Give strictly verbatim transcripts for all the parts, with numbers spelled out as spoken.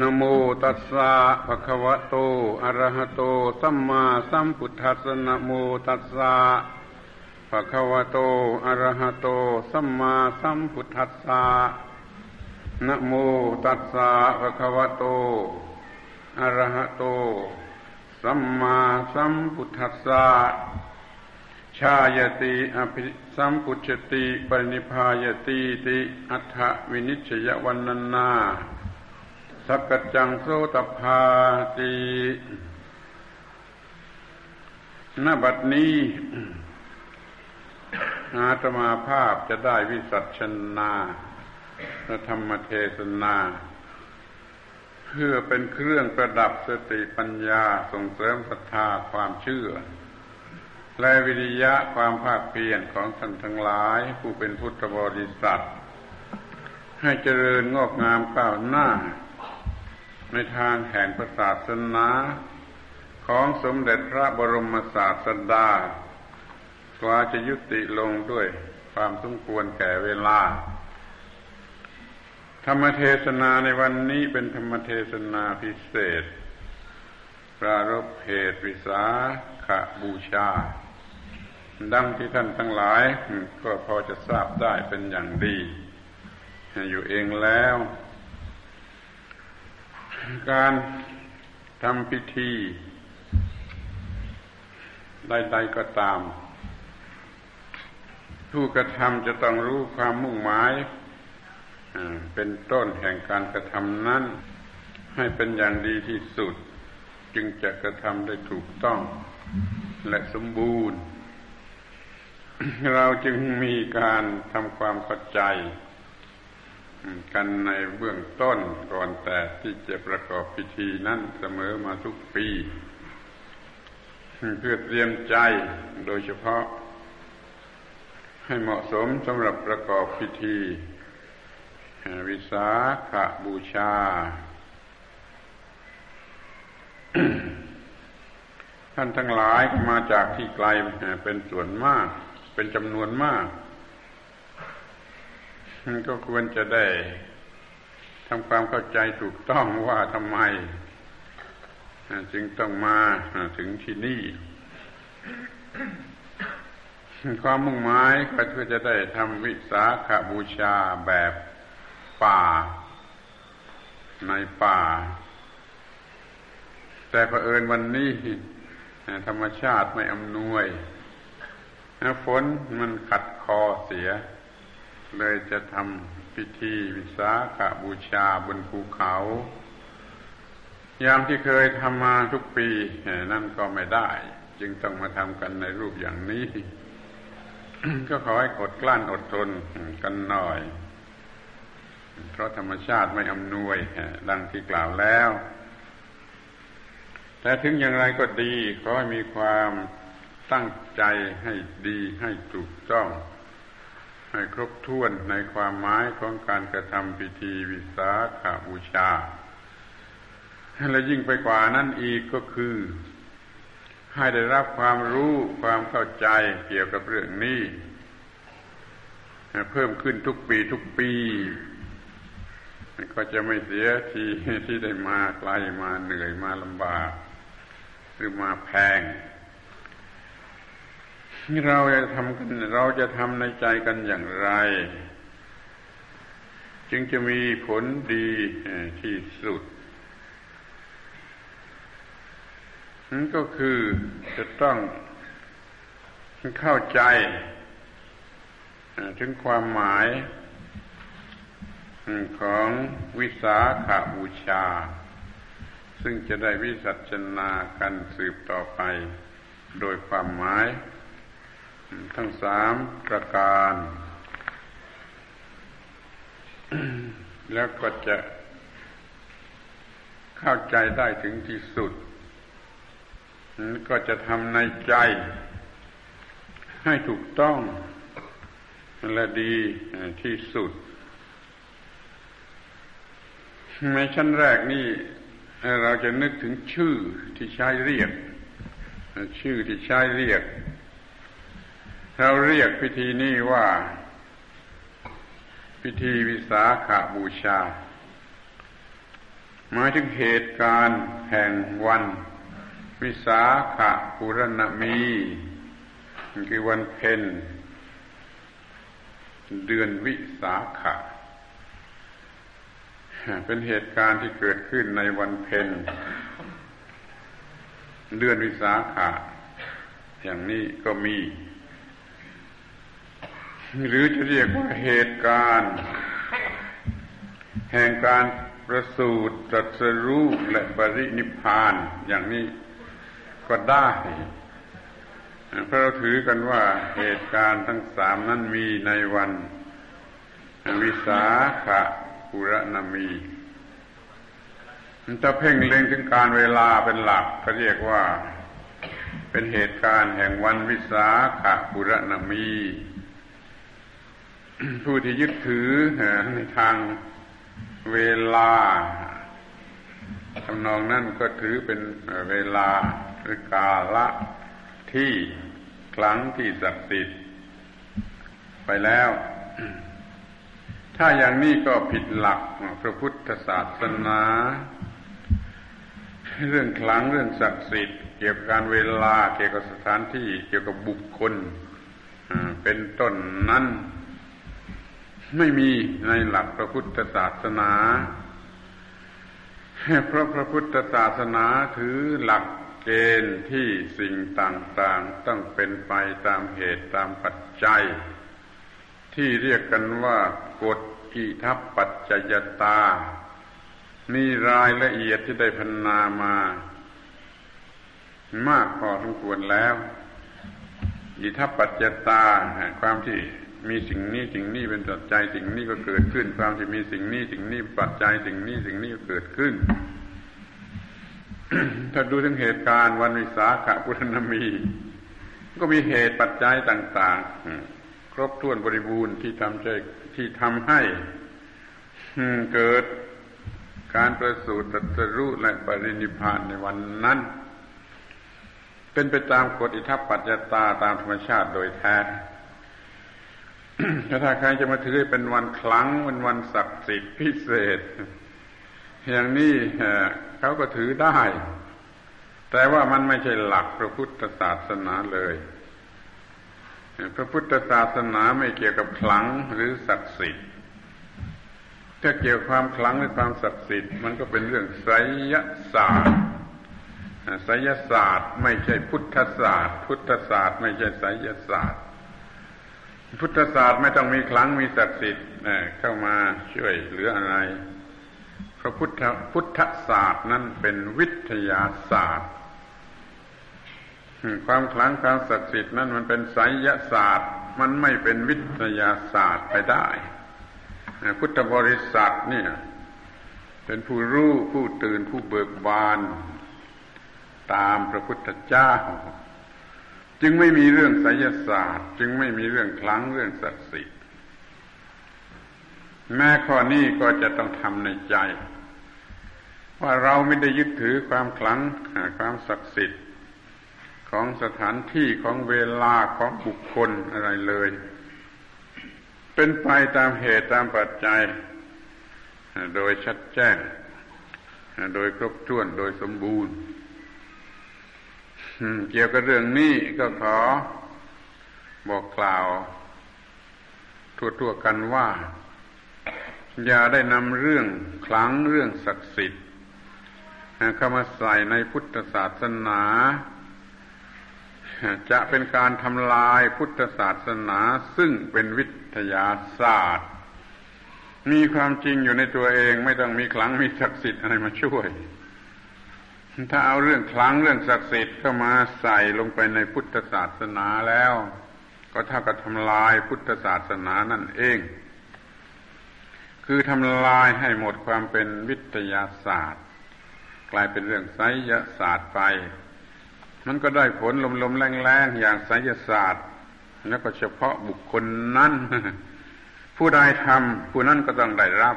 นะโมตัสสะภะคะวะโตอะระหะโตสัมมาสัมพุทธัสสะนะโมตัสสะภะคะวะโตอะระหะโตสัมมาสัมพุทธัสสะนะโมตัสสะภะคะวะโตอะระหะโตสัมมาสัมพุทธัสสะชายติอภิสัมพุชติปรินิพพายติติอัฏฐวินิจฉยวันนันนาสักกจังโสตพาติณบัดนี้อาตมาภาพจะได้วิสัชนาและธรรมเทศนาเพื่อเป็นเครื่องประดับสติปัญญาส่งเสริมศรัทธาความเชื่อและวิริยะความภาคเพียรของท่านทั้งหลายผู้เป็นพุทธบริษัทให้เจริญงอกงามก้าวหน้าในทางแห่งพระศาสนาของสมเด็จพระบรมศาสดากว่าจะยุติลงด้วยความสมควรแก่เวลาธรรมเทศนาในวันนี้เป็นธรรมเทศนาพิเศษปรารภเหตุวิสาขบูชาดังที่ท่านทั้งหลายก็พอจะทราบได้เป็นอย่างดีอยู่เองแล้วการทำพิธีใดๆก็ตามผู้กระทำจะต้องรู้ความมุ่งหมายเป็นต้นแห่งการกระทำนั้นให้เป็นอย่างดีที่สุดจึงจะกระทำได้ถูกต้องและสมบูรณ์เราจึงมีการทำความเข้าใจกันในเบื้องต้นก่อนแต่ที่จะประกอบพิธีนั้นเสมอมาทุกปีเพื่อเตรียมใจโดยเฉพาะให้เหมาะสมสำหรับประกอบพิธีวิสาขบูชา ท่านทั้งหลายมาจากที่ไกลเป็นส่วนมากเป็นจำนวนมากก็ควรจะได้ทำความเข้าใจถูกต้องว่าทำไมจึงต้องมาถึงที่นี่ความมุ่งหมายก็เพื่อจะได้ทำวิสาขบูชาแบบป่าในป่าแต่เผอิญวันนี้ธรรมชาติไม่อำนวยฝนมันขัดคอเสียเลยจะทำพิธีวิสาขบูชาบนภูเขายามที่เคยทำมาทุกปีนั่นก็ไม่ได้จึงต้องมาทำกันในรูปอย่างนี้ ก็ขอให้อดกลั้นอดทนกันหน่อยเพราะธรรมชาติไม่อำนวยดังที่กล่าวแล้วแต่ถึงอย่างไรก็ดีขอให้มีความตั้งใจให้ดีให้ถูกต้องให้ครบถ้วนในความหมายของการกระทำพิธีวิสาขบูชาและยิ่งไปกว่านั้นอีกก็คือให้ได้รับความรู้ความเข้าใจเกี่ยวกับเรื่องนี้เพิ่มขึ้นทุกปีทุกปีก็จะไม่เสียทีที่ได้มาไกลมาเหนื่อยมาลำบากหรือมาแพงเราจะทำกันเราจะทำในใจกันอย่างไรจึงจะมีผลดีที่สุดนั่นก็คือจะต้องเข้าใจถึงความหมายของวิสาขบูชาซึ่งจะได้วิสัชนากันสืบต่อไปโดยความหมายทั้งสามประการแล้วก็จะเข้าใจได้ถึงที่สุดก็จะทำในใจให้ถูกต้องและดีที่สุดในชั้นแรกนี่เราจะนึกถึงชื่อที่ใช้เรียกชื่อที่ใช้เรียกเราเรียกพิธีนี้ว่าพิธีวิสาขบูชา หมายถึงเหตุการณ์แห่งวันวิสาขบูรณมีคือวันเพ็ญเดือนวิสาขะเป็นเหตุการณ์ที่เกิดขึ้นในวันเพ็ญเดือนวิสาขะอย่างนี้ก็มีหรือจะเรียกว่าเหตุการณ์แห่งการประสูติตรัสรู้และปรินิพพานอย่างนี้ก็ได้เพราะเราถือกันว่าเหตุการณ์ทั้งสามนั้นมีในวันวิสาขบูรณมีถ้าเพ่งเล็งถึงการเวลาเป็นหลักก็เรียกว่าเป็นเหตุการณ์แห่งวันวิสาขบูรณมีผู้ที่ยึดถือในทางเวลาทำนองนั้นก็ถือเป็นเวลาหรือกาละที่ครั้งที่ศักดิ์สิทธิ์ไปแล้วถ้าอย่างนี้ก็ผิดหลักพระพุทธศาสนาเรื่องครั้งเรื่องศักดิ์สิทธิ์เกี่ยวกับการเวลาเกี่ยวกับสถานที่เกี่ยวกับบุคคลเป็นต้นนั้นไม่มีในหลักพระพุทธศาสนาเพราะพระพุทธศาสนาถือหลักเกณฑ์ที่สิ่งต่างๆต้องเป็นไปตามเหตุตามปัจจัยที่เรียกกันว่ากฎกิทัปปัจจยตามีรายละเอียดที่ได้พรรณนามามากพอสมควรแล้วกิทัปปัจจยตาความที่มีสิ่งนี้สิ่งนี้เป็นปัจจัยสิ่งนี้ก็เกิดขึ้นความที่มีสิ่งนี้สิ่งนี้ปัจจัยสิ่งนี้สิ่งนี้ก็เกิดขึ้น ถ้าดูถึงเหตุการณ์วันวิสาขบูรณมีก็มีเหตุปัจจัยต่างๆครบถ้วนบริบูรณ์ที่ทำใจที่ทำให้เกิดการประสูติตรัสรู้และปรินิพพานในวันนั้นเป็นไปตามกฎอิทัปปัจจยตาตามธรรมชาติโดยแท้ถ้าใครจะมาถือเป็นวันครั้งเป็นวันศักดิ์สิทธิ์พิเศษอย่างนี้เขาก็ถือได้แต่ว่ามันไม่ใช่หลักพระพุทธศาสนาเลยพระพุทธศาสนาไม่เกี่ยวกับครั้งหรือศักดิ์สิทธิ์ถ้าเกี่ยวความครั้งหรือความศักดิ์สิทธิ์มันก็เป็นเรื่องไสยศาสตร์ไสยศาสตร์ไม่ใช่พุทธศาสตร์พุทธศาสตร์ไม่ใช่ไสยศาสตร์พุทธศาสตร์ไม่ต้องมีครั้งมีศักดิ์สิทธิ์เข้ามาช่วยเหลืออะไรเพราะพุทธพุทธศาสตร์นั้นเป็นวิทยาศาสตร์ความครั้งความศักดิ์สิทธิ์นั้นมันเป็นไสยศาสตร์มันไม่เป็นวิทยาศาสตร์ไปได้พุทธบริษัทเนี่ยเป็นผู้รู้ผู้ตื่นผู้เบิกบานตามพระพุทธเจ้าจึงไม่มีเรื่องไสยศาสตร์จึงไม่มีเรื่องครั้งเรื่องศักดิ์สิทธิ์แม้ข้อนี้ก็จะต้องทำในใจว่าเราไม่ได้ยึดถือความครั้งความศักดิ์สิทธิ์ของสถานที่ของเวลาของบุคคลอะไรเลยเป็นไปตามเหตุตามปัจจัยโดยชัดแจ้งโดยครบถ้วนโดยสมบูรณ์เกี่ยวกับเรื่องนี้ก็ขอบอกกล่าวทั่วๆกันว่าอย่าได้นำเรื่องครั้งเรื่องศักดิ์สิทธิ์เข้ามาใส่ในพุทธศาสนาจะเป็นการทำลายพุทธศาสนาซึ่งเป็นวิทยาศาสตร์มีความจริงอยู่ในตัวเองไม่ต้องมีครั้งมีศักดิ์สิทธิ์อะไรมาช่วยถ้าเอาเรื่องครั้งเรื่องศักดิ์สิทธิ์เข้ามาใส่ลงไปในพุทธศาสนาแล้วก็เท่ากับทำลายพุทธศาสนานั่นเองคือทำลายให้หมดความเป็นวิทยาศาสตร์กลายเป็นเรื่องไสยศาสตร์ไปมันก็ได้ผลลมๆแรงๆอย่างไสยศาสตร์แล้วก็เฉพาะบุคคลนั้นผู้ใดทำผู้นั้นก็ต้องได้รับ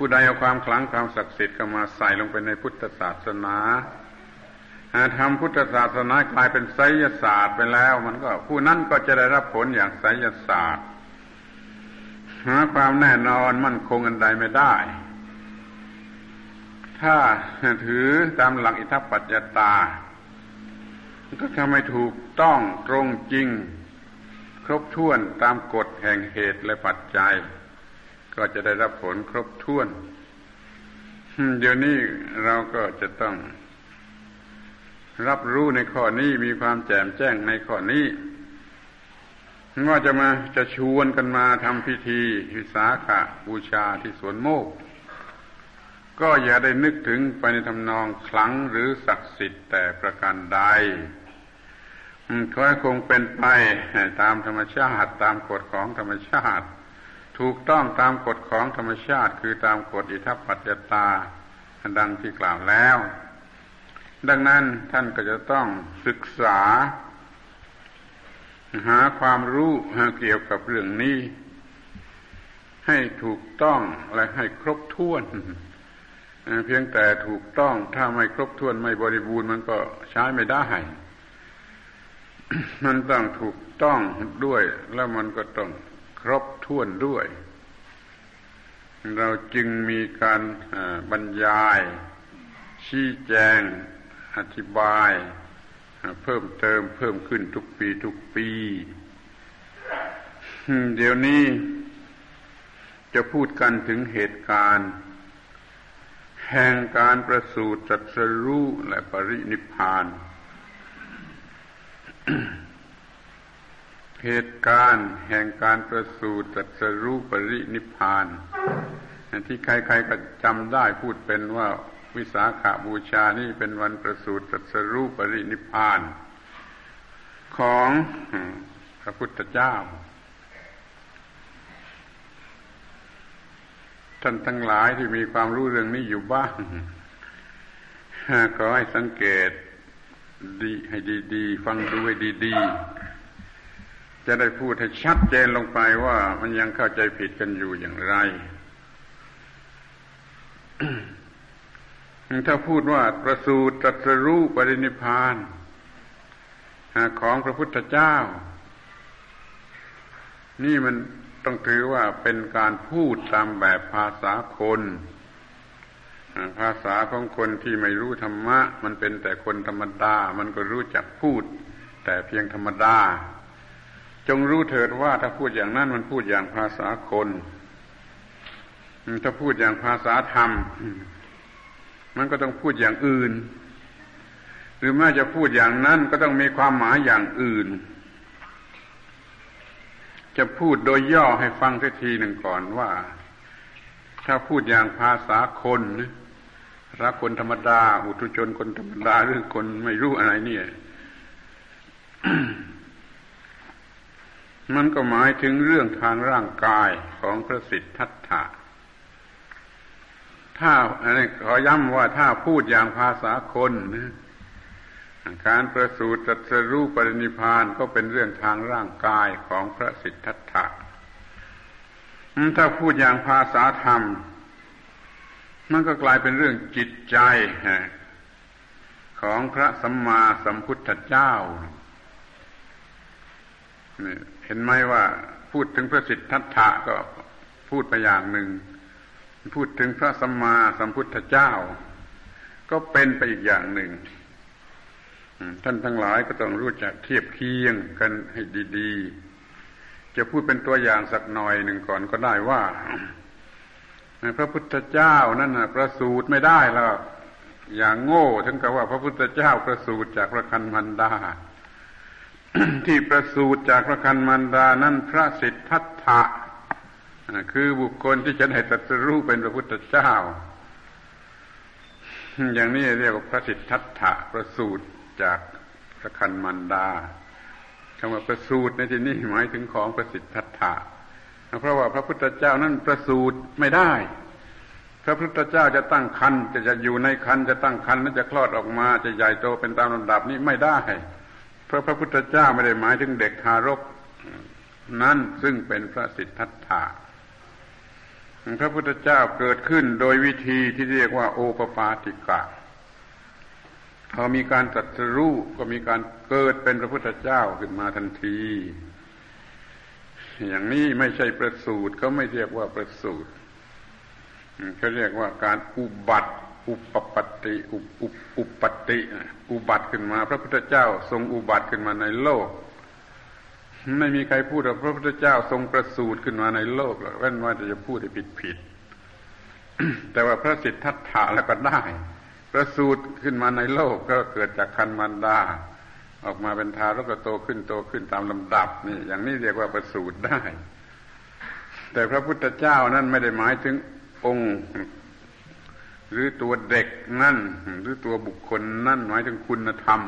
ผู้ใดเอาความครั้งความศักดิ์สิทธิ์เข้ามาใส่ลงไปในพุทธศาสนาทำพุทธศาสนากลายเป็นไสยศาสตร์ไปแล้วมันก็ผู้นั้นก็จะได้รับผลอย่างไสยศาสตร์หาความแน่นอนมั่นคงอันใดไม่ได้ ถ้าถือตามหลักอิทัปปัจจตาก็ทำให้ถูกต้องตรงจริงครบถ้วนตามกฎแห่งเหตุและปัจจัยก็จะได้รับผลครบถ้วนเดี๋ยวนี้เราก็จะต้องรับรู้ในข้อนี้มีความแจ่มแจ้งในข้อนี้ก็จะมาจะชวนกันมาทำพิธีวิสาขบูชาที่สวนโมกข์ก็อย่าได้นึกถึงไปในทำนองขลังหรือศักดิ์สิทธิ์แต่ประการใดก็คงเป็นไปตามธรรมชาติตามกฎของธรรมชาติถูกต้องตามกฎของธรรมชาติคือตามกฎอิทัปปัจจตาดังที่กล่าวแล้วดังนั้นท่านก็จะต้องศึกษาหาความรู้เกี่ยวกับเรื่องนี้ให้ถูกต้องและให้ครบถ้วนเพียงแต่ถูกต้องถ้าไม่ครบถ้วนไม่บริบูรณ์มันก็ใช้ไม่ได้มันต้องถูกต้องด้วยแล้วมันก็ต้องครบถ้วนด้วยเราจึงมีการบรรยายชี้แจงอธิบายเพิ่มเติมเพิ่มขึ้นทุกปีทุกปีเดี๋ยวนี้จะพูดกันถึงเหตุการณ์แห่งการประสูติตรัสรู้และปรินิพพาน เหตุการณ์แห่งการประสูติตรัสรู้ปรินิพพานที่ใครๆก็จำได้พูดเป็นว่าวิสาขบูชานี่เป็นวันประสูติตรัสรู้ปรินิพพานของพระพุทธเจ้าท่านทั้งหลายที่มีความรู้เรื่องนี้อยู่บ้างขอให้สังเกตดีให้ดีๆฟังดูให้ดีๆจะได้พูดให้ชัดเจนลงไปว่ามันยังเข้าใจผิดกันอยู่อย่างไร ถ้าพูดว่าประสูติตรัสรู้ปรินิพพานของพระพุทธเจ้านี่มันต้องถือว่าเป็นการพูดตามแบบภาษาคนภาษาของคนที่ไม่รู้ธรรมะมันเป็นแต่คนธรรมดามันก็รู้จักพูดแต่เพียงธรรมดาจงรู้เถิดว่าถ้าพูดอย่างนั้นมันพูดอย่างภาษาคนถ้าพูดอย่างภาษาธรรมมันก็ต้องพูดอย่างอื่นหรือแม้จะพูดอย่างนั้นก็ต้องมีความหมายอย่างอื่นจะพูดโดยย่อให้ฟังสักทีหนึ่งก่อนว่าถ้าพูดอย่างภาษาคนรักคนธรรมดาอุทุชนคนธรรมดาหรือคนไม่รู้อะไรเนี่ย มันก็หมายถึงเรื่องทางร่างกายของพระสิทธัตถะถ้าขอย้ำว่าถ้าพูดอย่างภาษาคนการประสูติตรัสรู้ปรินิพพานก็เป็นเรื่องทางร่างกายของพระสิทธัตถะถ้าพูดอย่างภาษาธรรมมันก็กลายเป็นเรื่องจิตใจของพระสัมมาสัมพุทธเจ้าเห็นไหมว่าพูดถึงพระสิทธัตถะก็พูดไปอย่างหนึ่งพูดถึงพระสัมมาสัมพุทธเจ้าก็เป็นไปอีกอย่างหนึ่งท่านทั้งหลายก็ต้องรู้จักเทียบเคียงกันให้ดีๆจะพูดเป็นตัวอย่างสักหน่อยหนึ่งก่อนก็ได้ว่าพระพุทธเจ้านั่นนะประสูติไม่ได้หรอกอย่างโง่ถึงกับว่าพระพุทธเจ้าประสูติจากพระคันมารดา ที่ประสูติจากพระคันมารดานั่นพระสิทธัตถะคือบุคคลที่จะได้ตรัสรู้เป็นพระพุทธเจ้าอย่างนี้เรียกว่าพระสิทธัตถะประสูติจากพระคันมารดาคำว่าประสูติในที่นี้หมายถึงของพระสิทธัตถะเพราะว่าพระพุทธเจ้านั้นประสูติไม่ได้พระพุทธเจ้าจะตั้งครรภ์จะจะอยู่ในครรภ์จะตั้งครรภ์นั้นจะคลอดออกมาจะใหญ่โตเป็นตามลำดับนี้ไม่ได้เพราะพระพุทธเจ้าไม่ได้หมายถึงเด็กทารกนั้นซึ่งเป็นพระสิทธัตถะพระพุทธเจ้าเกิดขึ้นโดยวิธีที่เรียกว่าโอปปาติกะพอมีการตรัสรู้ก็มีการเกิดเป็นพระพุทธเจ้าขึ้นมาทันทีอย่างนี้ไม่ใช่ประสูติเขาไม่เรียกว่าประสูติเขาเรียกว่าการอุบัติ อุปปัตติอุปปัตติอุบัติขึ้นมาพระพุทธเจ้าทรงอุบัติขึ้นมาในโลกไม่มีใครพูดว่าพระพุทธเจ้าทรงประสูติขึ้นมาในโลกหรอกแม้ว่าจะพูดให้ผิดๆ แต่ว่าพระสิทธัตถะแล้วก็ได้ประสูติขึ้นมาในโลกก็เกิดจากคันมารดาออกมาเป็นทารกก็โตขึ้นโตขึ้นตามลำดับนี่อย่างนี้เรียกว่าประสูติได้แต่พระพุทธเจ้านั้นไม่ได้หมายถึงองค์หรือตัวเด็กนั่นหรือตัวบุคคลนั่นหมายถึงคุณธรรม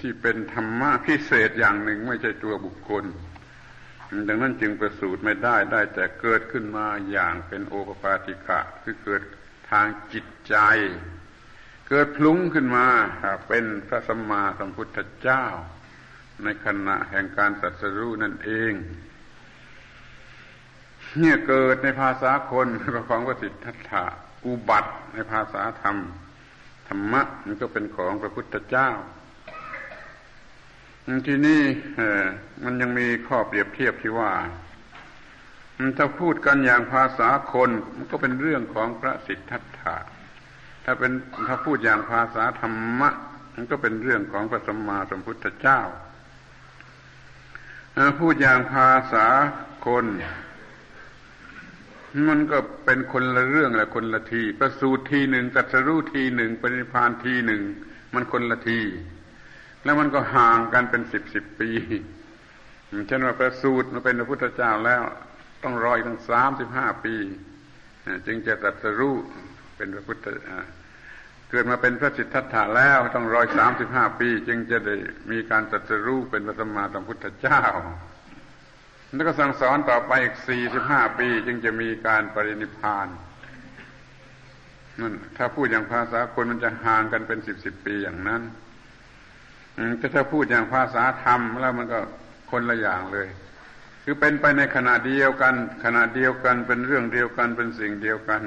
ที่เป็นธรรมะพิเศษอย่างหนึ่งไม่ใช่ตัวบุคคลดังนั้นจึงประสูติไม่ได้ได้แต่เกิดขึ้นมาอย่างเป็นโอปปาติกะคือเกิดทางจิตใจเกิดพลุ้งขึ้นมาเป็นพระสัมมาสัมพุทธเจ้าในขณะแห่งการตรัสรู้นั่นเองเนี่ยเกิดในภาษาคนของพระสิทธัตถะอุบัติในภาษาธรรมธรรมะมันก็เป็นของพระพุทธเจ้าทีนี้มันยังมีข้อเปรียบเทียบที่ว่าถ้าพูดกันอย่างภาษาคนมันก็เป็นเรื่องของพระสิทธัตถะถ้าเป็นถ้าพูดอย่างภาษาธรรมะมันก็เป็นเรื่องของพระสัมมาสัมพุทธเจ้าพูดอย่างภาษาคนมันก็เป็นคนละเรื่องละคนละทีประสูติทีหนึ่งตรัสรู้ทีหนึ่งปรินิพพานทีหนึ่งมันคนละทีแล้วมันก็ห่างกันเป็นสิบสิบปีเช่นว่าประสูติมาเป็นพระพุทธเจ้าแล้วต้องรออีกตั้งสามสิบห้าปีจึงจะตรัสรู้เป็นพระพุทธเกิดมาเป็นพระสิทธัตถะแล้วต้องรออีกสามสิบห้าปีจึงจะได้มีการตรัสรู้เป็นพระสัมมาสัมพุทธเจ้าแล้วก็สั่งสอนต่อไปอีกสี่สิบห้าปีจึงจะมีการปรินิพพานนั่นถ้าพูดอย่างภาษาคนมันจะห่างกันเป็นสิบสิบปีอย่างนั้นแต่ถ้าพูดอย่างภาษาธรรมแล้วมันก็คนละอย่างเลยคือเป็นไปในขณะเดียวกันขณะเดียวกันเป็นเรื่องเดียวกันเป็นสิ่งเดียวกัน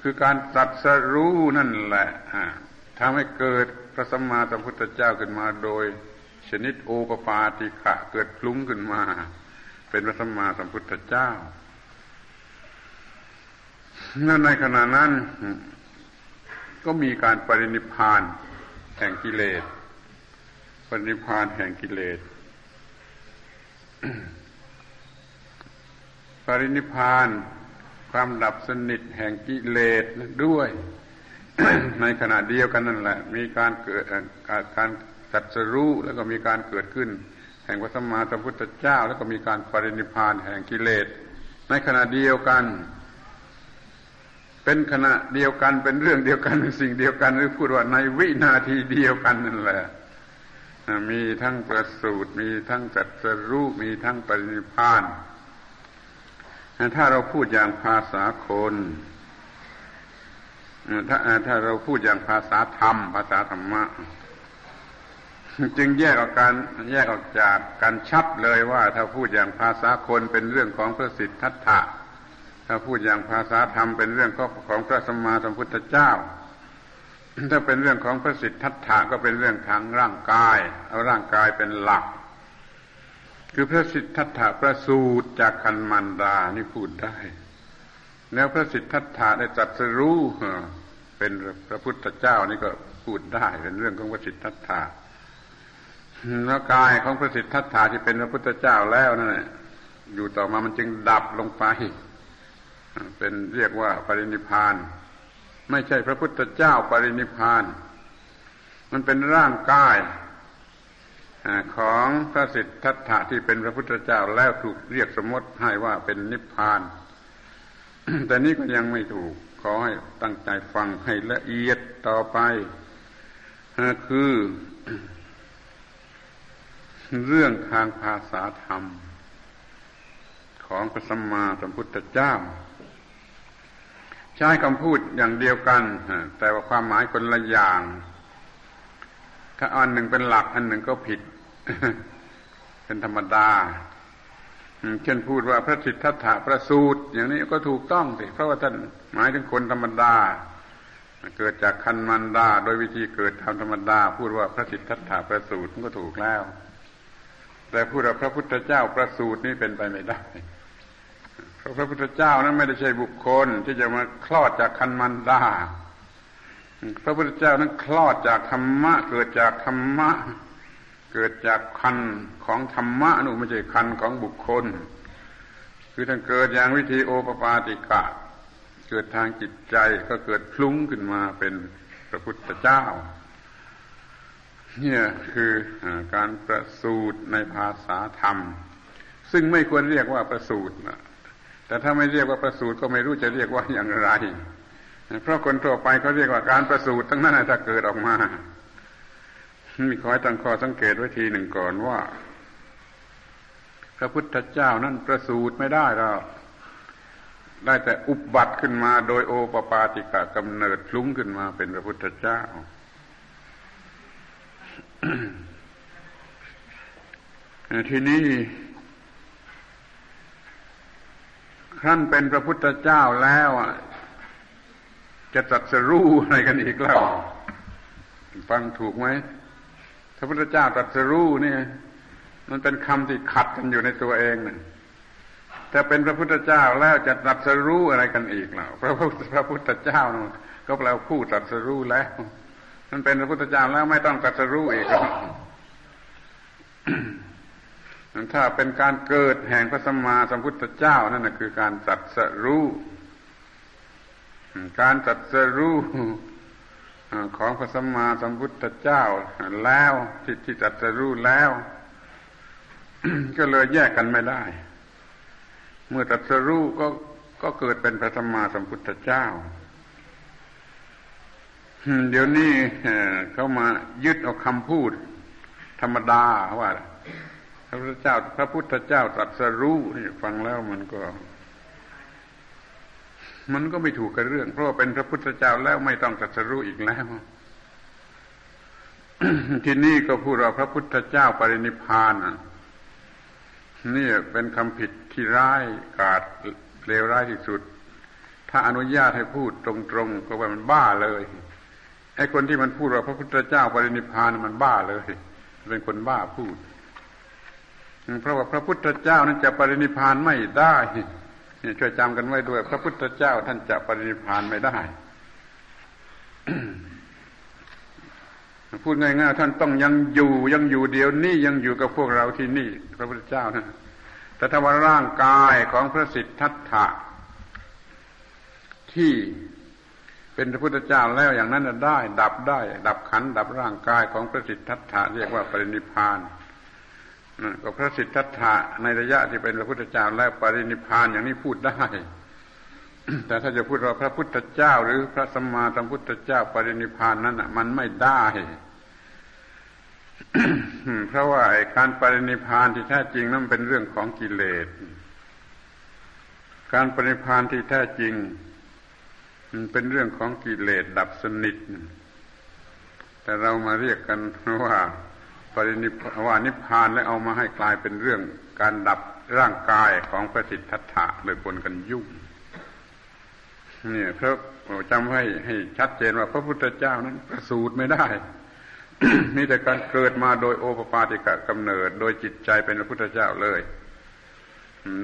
คือการตรัสรู้นั่นแหละทำให้เกิดพระสัมมาสัมพุทธเจ้าขึ้นมาโดยชนิดโอปปาติกะเกิดพลุ้งขึ้นมาเป็นพระสัมมาสัมพุทธเจ้านั่นในขณะนั้นก็มีการปรินิพพานแห่งกิเลสปรินิพพานแห่งกิเลส ปรินิพพานความดับสนิทแห่งกิเลสด้วย ในขณะเดียวกันนั่นแหละมีการเกิดการตรัสรู้แล้วก็มีการเกิดขึ้นแห่งพระสัมมาสัมพุทธเจ้าแล้วก็มีการปรินิพพานแห่งกิเลสในขณะเดียวกันเป็นขณะเดียวกันเป็นเรื่องเดียวกันเป็นสิ่งเดียวกันหรือพูดว่าในวินาทีเดียวกันนั่นแหละมีทั้งประสูติมีทั้งตรัสรู้มีทั้งปรินิพพานถ้าเราพูดอย่างภาษาคนถ้าถ้าเราพูดอย่างภาษาธรรมภาษาธรรมะจึงแยกออกการแยกออกจากการชัดเลยว่าถ้าพูดอย่างภาษาคนเป็นเรื่องของพระสิทธัตถะถ้าพูดอย่างภาษาธรรมเป็นเรื่องของพระสัมมาสัมพุทธเจ้าถ้าเป็นเรื่องของพระสิทธัตถะก็เป็นเรื่องทางร่างกายเอาร่างกายเป็นหลักคือพระสิทธัตถะประสูติจากคันมารดานี่พูดได้แล้วพระสิทธัตถะได้ตรัสรู้เป็นพระพุทธเจ้านี่ก็พูดได้เป็นเรื่องของพระสิทธัตถะแล้วกายของพระสิทธัตถะที่เป็นพระพุทธเจ้าแล้วนั่นแหละอยู่ต่อมามันจึงดับลงไปเป็นเรียกว่าปรินิพพานไม่ใช่พระพุทธเจ้าปรินิพพานมันเป็นร่างกายของพระสิทธัตถะที่เป็นพระพุทธเจ้าแล้วถูกเรียกสมมติให้ว่าเป็นนิพพาน แต่นี้ก็ยังไม่ถูกขอให้ตั้งใจฟังให้ละเอียดต่อไปคือ เรื่องทางภาษาธรรมของพระสัมมาสัมพุทธเจ้าใช้คำพูดอย่างเดียวกันแต่ว่าความหมายคนละอย่างถ้าอันหนึ่งเป็นหลักอันหนึ่งก็ผิด เป็นธรรมดาเช่นพูดว่าพระสิทธัตถะประสูติอย่างนี้ก็ถูกต้องสิเพราะว่าท่านหมายถึงคนธรรมดาเกิดจากคันมารดาโดยวิธีเกิดธรรมดาพูดว่าพระสิทธัตถะประสูติก็ถูกแล้วแต่พูดว่าพระพุทธเจ้าประสูตินี่เป็นไปไม่ได้พ พระพุทธเจ้านั้นไม่ได้ใช่บุคคลที่จะมาคลอดจากคันมันดาพระพุทธเจ้านั้นคลอดจากธรรมะเกิดจากธรรมะเกิดจากคันของธรรมะนู่นไม่ใช่คันของบุคคลคือท่านเกิดอย่างวิธีโอปปาติกะเกิดทางจิตใจก็เกิดพลุ้งขึ้นมาเป็นพระพุทธเจ้าเนี่ยคือการประสูติในภาษาธรรมซึ่งไม่ควรเรียกว่าประสูตินะแต่ถ้าไม่เรียกว่าประสูติก็ไม่รู้จะเรียกว่าอย่างไรเพราะคนทั่วไปเขาเรียกว่าการประสูติทั้งนั้นถ้าเกิดออกมามีขอให้ตั้งข้อสังเกตไว้ทีหนึ่งก่อนว่าพระพุทธเจ้านั้นประสูติไม่ได้เราได้แต่อุบัติขึ้นมาโดยโอปปาติกะกำเนิดพลุ้งขึ้นมาเป็นพระพุทธเจ้า ทีนี้ท่านเป็นพระพุทธเจ้าแล้วจะตรัสรู้อะไรกันอีกแล้วฟังถูกไหมพระพุทธเจ้าตรัสรู้เนี่ยมันเป็นคำที่ขัดกันอยู่ในตัวเองนะถ้าเป็นพระพุทธเจ้าแล้วจะตรัสรู้อะไรกันอีกเล่าพระพุทธเจ้าก็แปลว่าผู้ตรัสรู้แล้วมันเป็นพระพุทธเจ้าแล้วไม่ต้องตรัสรู้อีกแล้ว ถ้าเป็นการเกิดแห่งพระสัมมาสัมพุทธเจ้านั่นนะคือการตรัสรู้การตรัสรู้ของพระสัมมาสัมพุทธเจ้าแล้วที่ที่ตรัสรู้แล้วก็เลยแยกกันไม่ได้เมื่อตรัสรู้ก็ก็เกิดเป็นพระสัมมาสัมพุทธเจ้าเดี๋ยวนี้เขามายึดเอาคำพูดธรรมดาว่าพระพุทธเจ้าพระพุทธเจ้าตรัสรู้นี่ฟังแล้วมันก็มันก็ไม่ถูกกับเรื่องเพราะว่าเป็นพระพุทธเจ้าแล้วไม่ต้องตรัสรู้อีกแล้วที่นี่ก็พูดว่าพระพุทธเจ้าปรินิพพานนี่เป็นคำผิดที่ร้ายกาจเลวร้ายที่สุดถ้าอนุญาตให้พูดตรงๆก็ว่ามันบ้าเลยไอ้คนที่มันพูดว่าพระพุทธเจ้าปรินิพพานมันบ้าเลยเป็นคนบ้าพูดเพราะว่าพระพุทธเจ้านั้นจะปรินิพพานไม่ได้ช่วยจำกันไว้ด้วยพระพุทธเจ้าท่านจะปรินิพพานไม่ได้ พูดง่ายๆท่านต้องยังอยู่ยังอยู่เดี๋ยวนี้ยังอยู่กับพวกเราที่นี่พระพุทธเจ้านะแต่ถ้าว่าร่างกายของพระสิทธัตถะที่เป็นพระพุทธเจ้าแล้วอย่างนั้นได้ดับได้ดับขันธ์ดับร่างกายของพระสิทธัตถะเรียกว่าปรินิพพานก็พระสิทธัตถะในระยะที่เป็นพระพุทธเจ้าแล้วปรินิพพานอย่างนี้พูดได้ แต่ถ้าจะพูดว่าพระพุทธเจ้าหรือพระสัมมาสัมพุทธเจ้าปรินิพพานนั้นน่ะมันไม่ได้ เพราะว่าการปรินิพพานที่แท้จริงนั้นเป็นเรื่องของกิเลสการปรินิพพานที่แท้จริงมันเป็นเรื่องของกิเลสดับสนิทแต่เรามาเรียกกันว่าปรินิพพานว่านิพพานแล้วเอามาให้กลายเป็นเรื่องการดับร่างกายของพระสิทธัตถะเลยปนกันยุ่งเนี่ยพระจำให้ให้ชัดเจนว่าพระพุทธเจ้านั้นประสูติไม่ได้ นี่แต่การเกิดมาโดยโอปปาติกะกำเนิดโดยจิตใจเป็นพระพุทธเจ้าเลย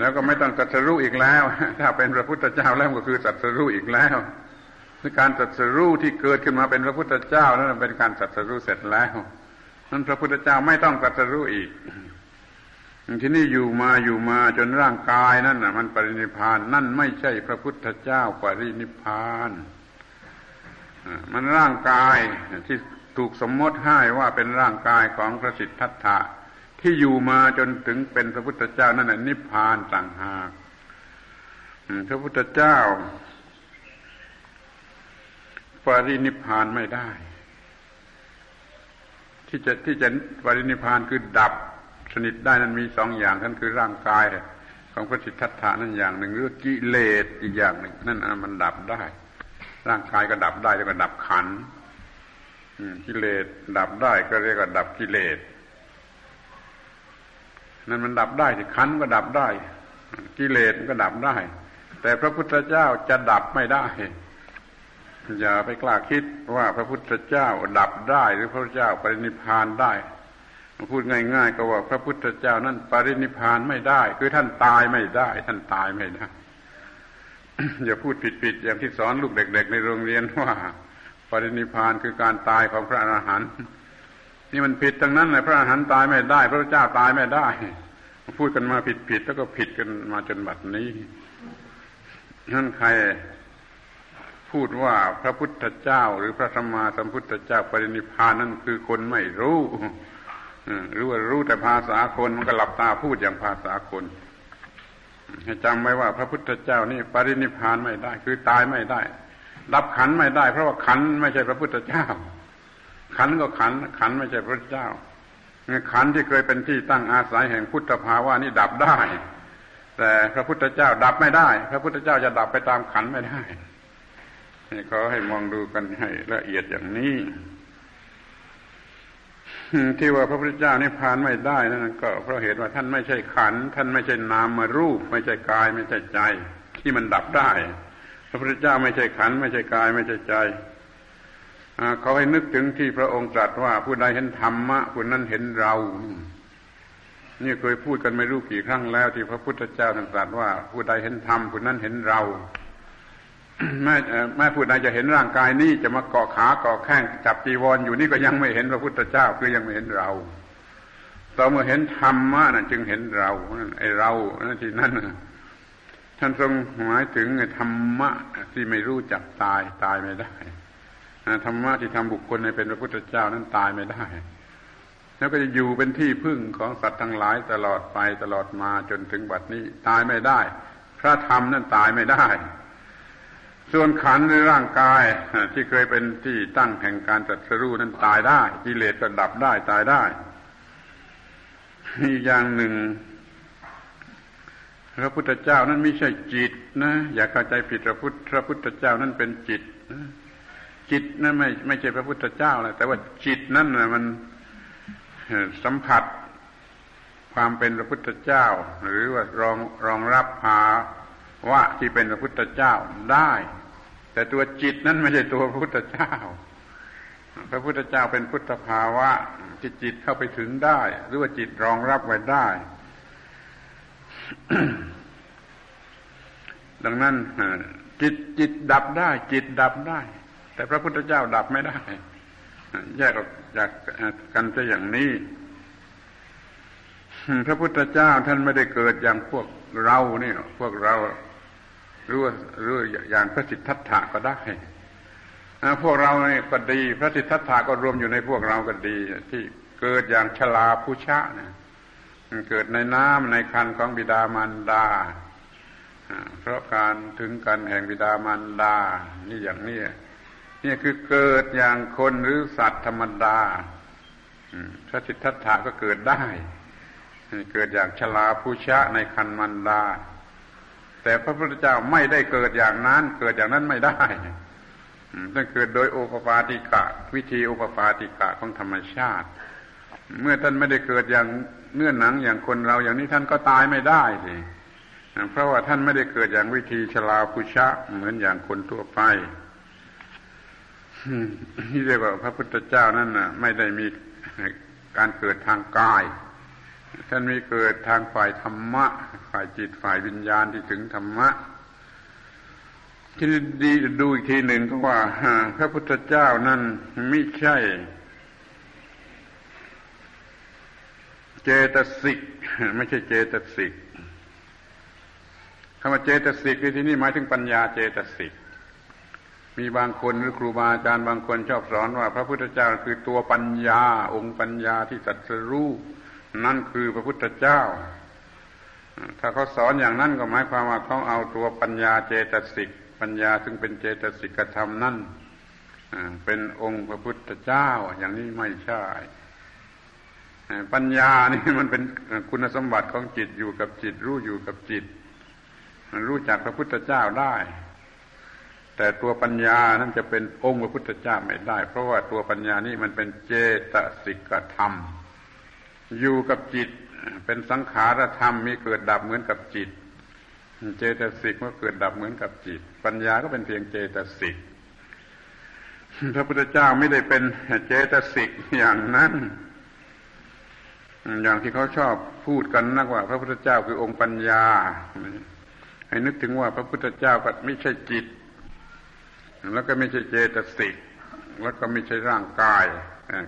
แล้วก็ไม่ต้องตรัสรู้อีกแล้วถ้าเป็นพระพุทธเจ้าแล้วก็คือตรัสรู้อีกแล้วการตรัสรู้ที่เกิดขึ้นมาเป็นพระพุทธเจ้านั้นเป็นการตรัสรู้เสร็จแล้วนั้นพระพุทธเจ้าไม่ต้องตรัสรู้อีกที่นี่อยู่มาอยู่มาจนร่างกายนั่นน่ะมันปรินิพพานนั่นไม่ใช่พระพุทธเจ้าปรินิพพานมันร่างกายที่ถูกสมมติให้ว่าเป็นร่างกายของพระสิทธัตถะที่อยู่มาจนถึงเป็นพระพุทธเจ้านั่นน่ะนิพพานต่างหากพระพุทธเจ้าปรินิพพานไม่ได้ที่จะที่จะปรินิพพานคือดับสนิทได้นั้นมีสองอย่างนั่นคือร่างกายของพระสิทธัตถะนั่นอย่างหนึ่งหรือกิเลสอีกอย่างหนึ่งนั่นมันดับได้ร่างกายก็ดับได้เรียกว่าดับขันธ์กิเลสดับได้ก็เรียกว่าดับกิเลสนั่นมันดับได้ที่ขันธ์ก็ดับได้กิเลสก็ดับได้แต่พระพุทธเจ้าจะดับไม่ได้อย่าไปกล้าคิดว่าพระพุทธเจ้าดับได้หรือพระพุทธเจ้าปรินิพพานได้พูดง่ายๆก็ว่าพระพุทธเจ้านั้นปรินิพพานไม่ได้คือท่านตายไม่ได้ท่านตายไม่ได้ อย่าพูดผิดๆอย่างที่สอนลูกเด็กๆในโรงเรียนว่าปรินิพพานคือการตายของพระอรหันต์นี่มันผิดทั้งนั้นเลยพระอรหันต์ตายไม่ได้พระเจ้าตายไม่ได้พูดกันมาผิดๆแล้วก็ผิดกันมาจนบัดนี้นั่นใครพูดว่าพระพุทธเจ้าหรือพระสัมมาสัมพุทธเจ้าปรินิพพานนั่นคือคนไม่รู้หรือว่ารู้แต่ภาษาคนมันก็หลับตาพูดอย่างภาษาคนให้จำไว้ว่าพระพุทธเจ้านี่ปรินิพพานไม่ได้คือตายไม่ได้ดับขันไม่ได้เพราะว่าขันไม่ใช่พระพุทธเจ้าขันก็ขันขันไม่ใช่พระพุทธเจ้าขันที่เคยเป็นที่ตั้งอาศัยแห่งพุทธภาวะนี่ดับได้แต่พระพุทธเจ้าดับไม่ได้พระพุทธเจ้าจะดับไปตามขันไม่ได้ขอให้มองดูกันให้ละเอียดอย่างนี้ที่ว่าพระพุทธเจ้านิพพานไม่ได้นั่นก็เพราะเหตุว่าท่านไม่ใช่ขันธ์ท่านไม่ใช่นามรูปไม่ใช่กายไม่ใช่ใจที่มันดับได้พระพุทธเจ้าไม่ใช่ขันธ์ไม่ใช่กายไม่ใช่ใจเขาให้นึกถึงที่พระองค์ตรัสว่าผู้ใดเห็นธรรมะผู้นั้นเห็นเรานี่เคยพูดกันไม่รู้กี่ครั้งแล้วที่พระพุทธเจ้าตรัสว่าผู้ใดเห็นธรรมผู้นั้นเห็นเราแม่แม่ผู้ใดจะเห็นร่างกายนี้จะมาเกาะขาเกาะแข้งจับจีวร อ, อยู่นี่ก็ยังไม่เห็นพระพุทธเจ้าคือยังไม่เห็นเราต่อเมื่อเห็นธรรมะน่ะจึงเห็นเราไอ้เรานั่นที่นั่นท่านทรงหมายถึงธรรมะที่ไม่รู้จักตายตายไม่ได้ธรรมะที่ทำบุคคลให้เป็นพระพุทธเจ้านั้นตายไม่ได้แล้วก็จะอยู่เป็นที่พึ่งของสัตว์ทั้งหลายตลอดไปตลอดมาจนถึงบัดนี้ตายไม่ได้พระธรรมนั้นตายไม่ได้ส่วนขันธ์ในร่างกายที่เคยเป็นที่ตั้งแห่งการตรัสรู้นั้นตายได้กิเลสก็ดับได้ตายได้อีกอย่างหนึ่งพระพุทธเจ้านั้นไม่ใช่จิตนะอย่าเข้าใจผิดพระพุทธพระพุทธเจ้านั้นเป็นจิตจิตนั้นไม่ไม่ใช่พระพุทธเจ้านะแต่ว่าจิตนั้นนะมันสัมผัสความเป็นพระพุทธเจ้าหรือว่ารองรองรับภาวะที่เป็นพระพุทธเจ้าได้แต่ตัวจิตนั้นไม่ใช่ตัวพระพุทธเจ้าพระพุทธเจ้าเป็นพุทธภาวะที่จิตเข้าไปถึงได้หรือว่าจิตรองรับไว้ได้ ดังนั้นจิตจิตดับได้จิตดับได้แต่พระพุทธเจ้าดับไม่ได้แยกออกจากกันซะอย่างนี้พระพุทธเจ้าท่านไม่ได้เกิดอย่างพวกเราเนี่ยพวกเราหรือหรืออย่างพระสิทธัตถะก็ได้พวกเราเนี่ยก็ดีพระสิทธัตถะก็รวมอยู่ในพวกเราก็ดีที่เกิดอย่างชลาภูชะเนี่ยเกิดในน้ำในคันของบิดามารดาเพราะการถึงกันแห่งบิดามารดานี่อย่างนี้นี่คือเกิดอย่างคนหรือสัตว์ธรรมดาพระสิทธัตถะก็เกิดได้เกิดอย่างชลาภูชะในคันมารดาแต่พระพุทธเจ้าไม่ได้เกิดอย่างนั้นเกิดอย่างนั้นไม่ได้ท่านเกิดโดยโอปปาติกะวิธีโอปปาติกะของธรรมชาติเมื่อท่านไม่ได้เกิดอย่างเนื้อหนังอย่างคนเราอย่างนี้ท่านก็ตายไม่ได้สิเพราะว่าท่านไม่ได้เกิดอย่างวิธีชลาภูชะเหมือนอย่างคนทั่วไปที่เรียกว่าพระพุทธเจ้านั้นน่ะไม่ได้มีการเกิดทางกายท่านมีเกิดทางฝ่ายธรรมะฝ่ายจิตฝ่ายวิญญาณที่ถึงธรรมะที่ดีดูอีกทีหนึ่งก็ว่าพระพุทธเจ้านั้นไม่ใช่เจตสิกไม่ใช่เจตสิกคำว่าเจตสิกในที่นี้หมายถึงปัญญาเจตสิกมีบางคนหรือครูบาอาจารย์บางคนชอบสอนว่าพระพุทธเจ้าคือตัวปัญญาองค์ปัญญาที่ตรัสรู้นั่นคือพระพุทธเจ้าถ้าเขาสอนอย่างนั้นก็หมายความว่าเขาเอาตัวปัญญาเจตสิกปัญญาซึ่งเป็นเจตสิกธรรมนั่นเป็นองค์พระพุทธเจ้าอย่างนี้ไม่ใช่ปัญญานี่มันเป็นคุณสมบัติของจิตอยู่กับจิตรู้อยู่กับจิตรู้จักพระพุทธเจ้าได้แต่ตัวปัญญานั้นจะเป็นองค์พระพุทธเจ้าไม่ได้เพราะว่าตัวปัญญานี่มันเป็นเจตสิกธรรมอยู่กับจิตเป็นสังขารธรรมมีเกิดดับเหมือนกับจิตเจตสิกก็เกิดดับเหมือนกับจิตปัญญาก็เป็นเพียงเจตสิกพระพุทธเจ้าไม่ได้เป็นเจตสิกอย่างนั้นอย่างที่เขาชอบพูดกันนักว่าพระพุทธเจ้าคือองค์ปัญญา ให้นึกถึงว่าพระพุทธเจ้าก็ไม่ใช่จิตแล้วก็ไม่ใช่เจตสิกแล้วก็ไม่ใช่ร่างกาย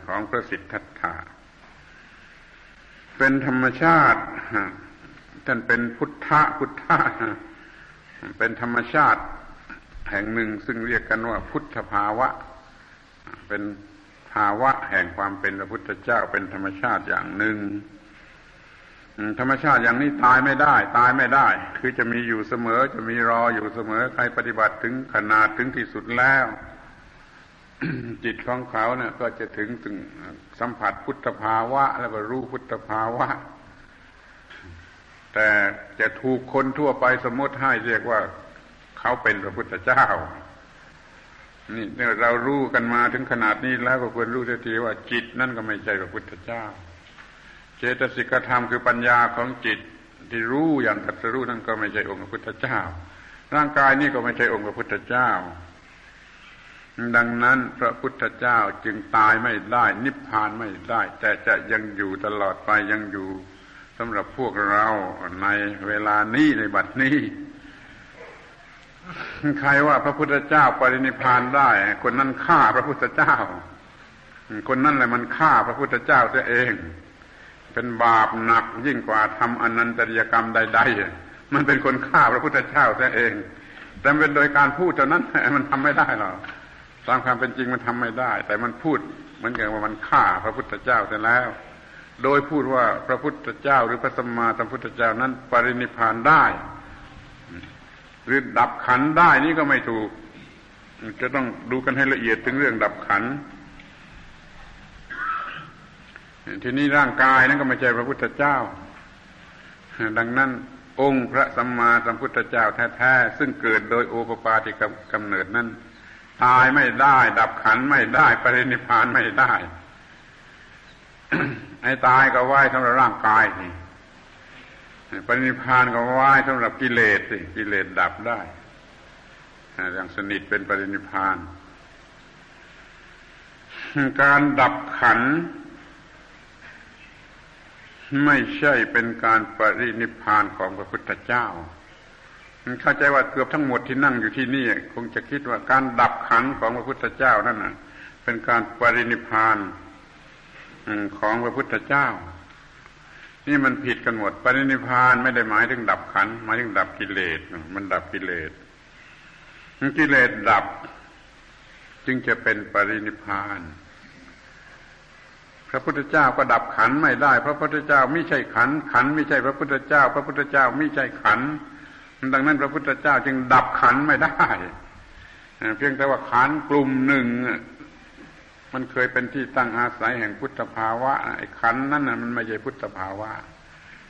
ของพระสิทธัตถะเป็นธรรมชาติท่านเป็นพุทธะพุทธะเป็นธรรมชาติแห่งหนึ่งซึ่งเรียกกันว่าพุทธภาวะเป็นภาวะแห่งความเป็นพระพุทธเจ้าเป็นธรรมชาติอย่างหนึ่งธรรมชาติอย่างนี้ตายไม่ได้ตายไม่ได้คือจะมีอยู่เสมอจะมีรออยู่เสมอใครปฏิบัติถึงขนาดถึงที่สุดแล้ว จิตของเขาเนี่ยก็จะถึงถึงสัมผัสพุทธภาวะแล้วก็รู้พุทธภาวะแต่จะถูกคนทั่วไปสมมติให้เรียกว่าเขาเป็นพระพุทธเจ้านี่เรารู้กันมาถึงขนาดนี้แล้วก็ควรรู้ทันทีว่าจิตนั่นก็ไม่ใช่พระพุทธเจ้าเจตสิกธรรมคือปัญญาของจิตที่รู้อย่างตรัสรู้นั่นก็ไม่ใช่องค์พระพุทธเจ้าร่างกายนี่ก็ไม่ใช่องค์พระพุทธเจ้าดังนั้นพระพุทธเจ้าจึงตายไม่ได้นิพพานไม่ได้แต่จะยังอยู่ตลอดไปยังอยู่สำหรับพวกเราในเวลานี้ในบัดนี้ใครว่าพระพุทธเจ้าปรินิพพานได้คนนั้นฆ่าพระพุทธเจ้าคนนั้นแหละมันฆ่าพระพุทธเจ้าซะเองเป็นบาปหนักยิ่งกว่าทำอนันตริยกรรมใดๆมันเป็นคนฆ่าพระพุทธเจ้าซะเองแต่เป็นโดยการพูดเท่านั้นมันทำไม่ได้หรอกตามความเป็นจริงมันทำไม่ได้แต่มันพูดเหมือนกับว่ามันฆ่าพระพุทธเจ้าซะแล้วโดยพูดว่าพระพุทธเจ้าหรือพระสัมมาสัมพุทธเจ้านั้นปรินิพพานได้หรือดับขันได้นี่ก็ไม่ถูกจะต้องดูกันให้ละเอียดถึงเรื่องดับขันทีนี้ร่างกายนั่นก็ไม่ใช่พระพุทธเจ้าดังนั้นองค์พระสัมมาสัมพุทธเจ้าแท้ๆซึ่งเกิดโดยโอปปาติกำเนิดนั้นตายไม่ได้ดับขันไม่ได้ปรินิพพานไม่ได้ ไอ้ตายก็ไหว้สำหรับร่างกายสิปรินิพพานก็ไหว้สำหรับกิเลสสิกิเลสดับได้อย่างสนิทเป็นปรินิพพานการดับขันไม่ใช่เป็นการปรินิพพานของพระพุทธเจ้าเข้าใจว่าเกือบทั้งหมดที่นั่งอยู่ที่นี่คงจะคิดว่าการดับขันของพระพุทธเจ้านั่นน่ะเป็นการปรินิพพานของพระพุทธเจ้านี่มันผิดกันหมดปรินิพพานไม่ได้หมายถึงดับขันธ์หมายถึงดับกิเลสมันดับกิเลสกิเลสดับจึงจะเป็นปรินิพพานพระพุทธเจ้าก็ดับขันธ์ไม่ได้พระพุทธเจ้าไม่ใช่ขันธ์ขันธ์ไม่ใช่พระพุทธเจ้าพระพุทธเจ้าไม่ใช่ขันธ์ดังนั้นพระพุทธเจ้าจึงดับขันธ์ไม่ได้เพียงแต่ว่าขันธ์กลุ่มหนึ่งมันเคยเป็นที่ตั้งอาศัยแห่งพุทธภาวะไอ้ขันนั่นน่ะมันไม่ใช่พุทธภาวะ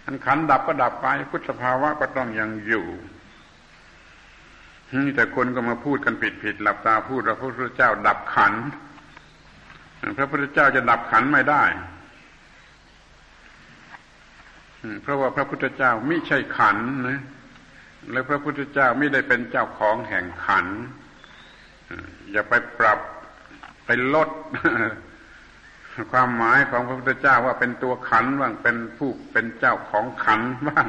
อันขันดับก็ดับไปพุทธภาวะก็ต้องยังอยู่แต่คนก็มาพูดกันผิดๆหลับตาพูดว่าพระพุทธเจ้าดับขันพระพุทธเจ้าจะดับขันไม่ได้เพราะว่าพระพุทธเจ้าไม่ใช่ขันนะและพระพุทธเจ้าไม่ได้เป็นเจ้าของแห่งขันอย่าไปปรับไปลดความหมายของพระพุทธเจ้าว่าเป็นตัวขันบ้างเป็นผู้เป็นเจ้าของขันบ้าง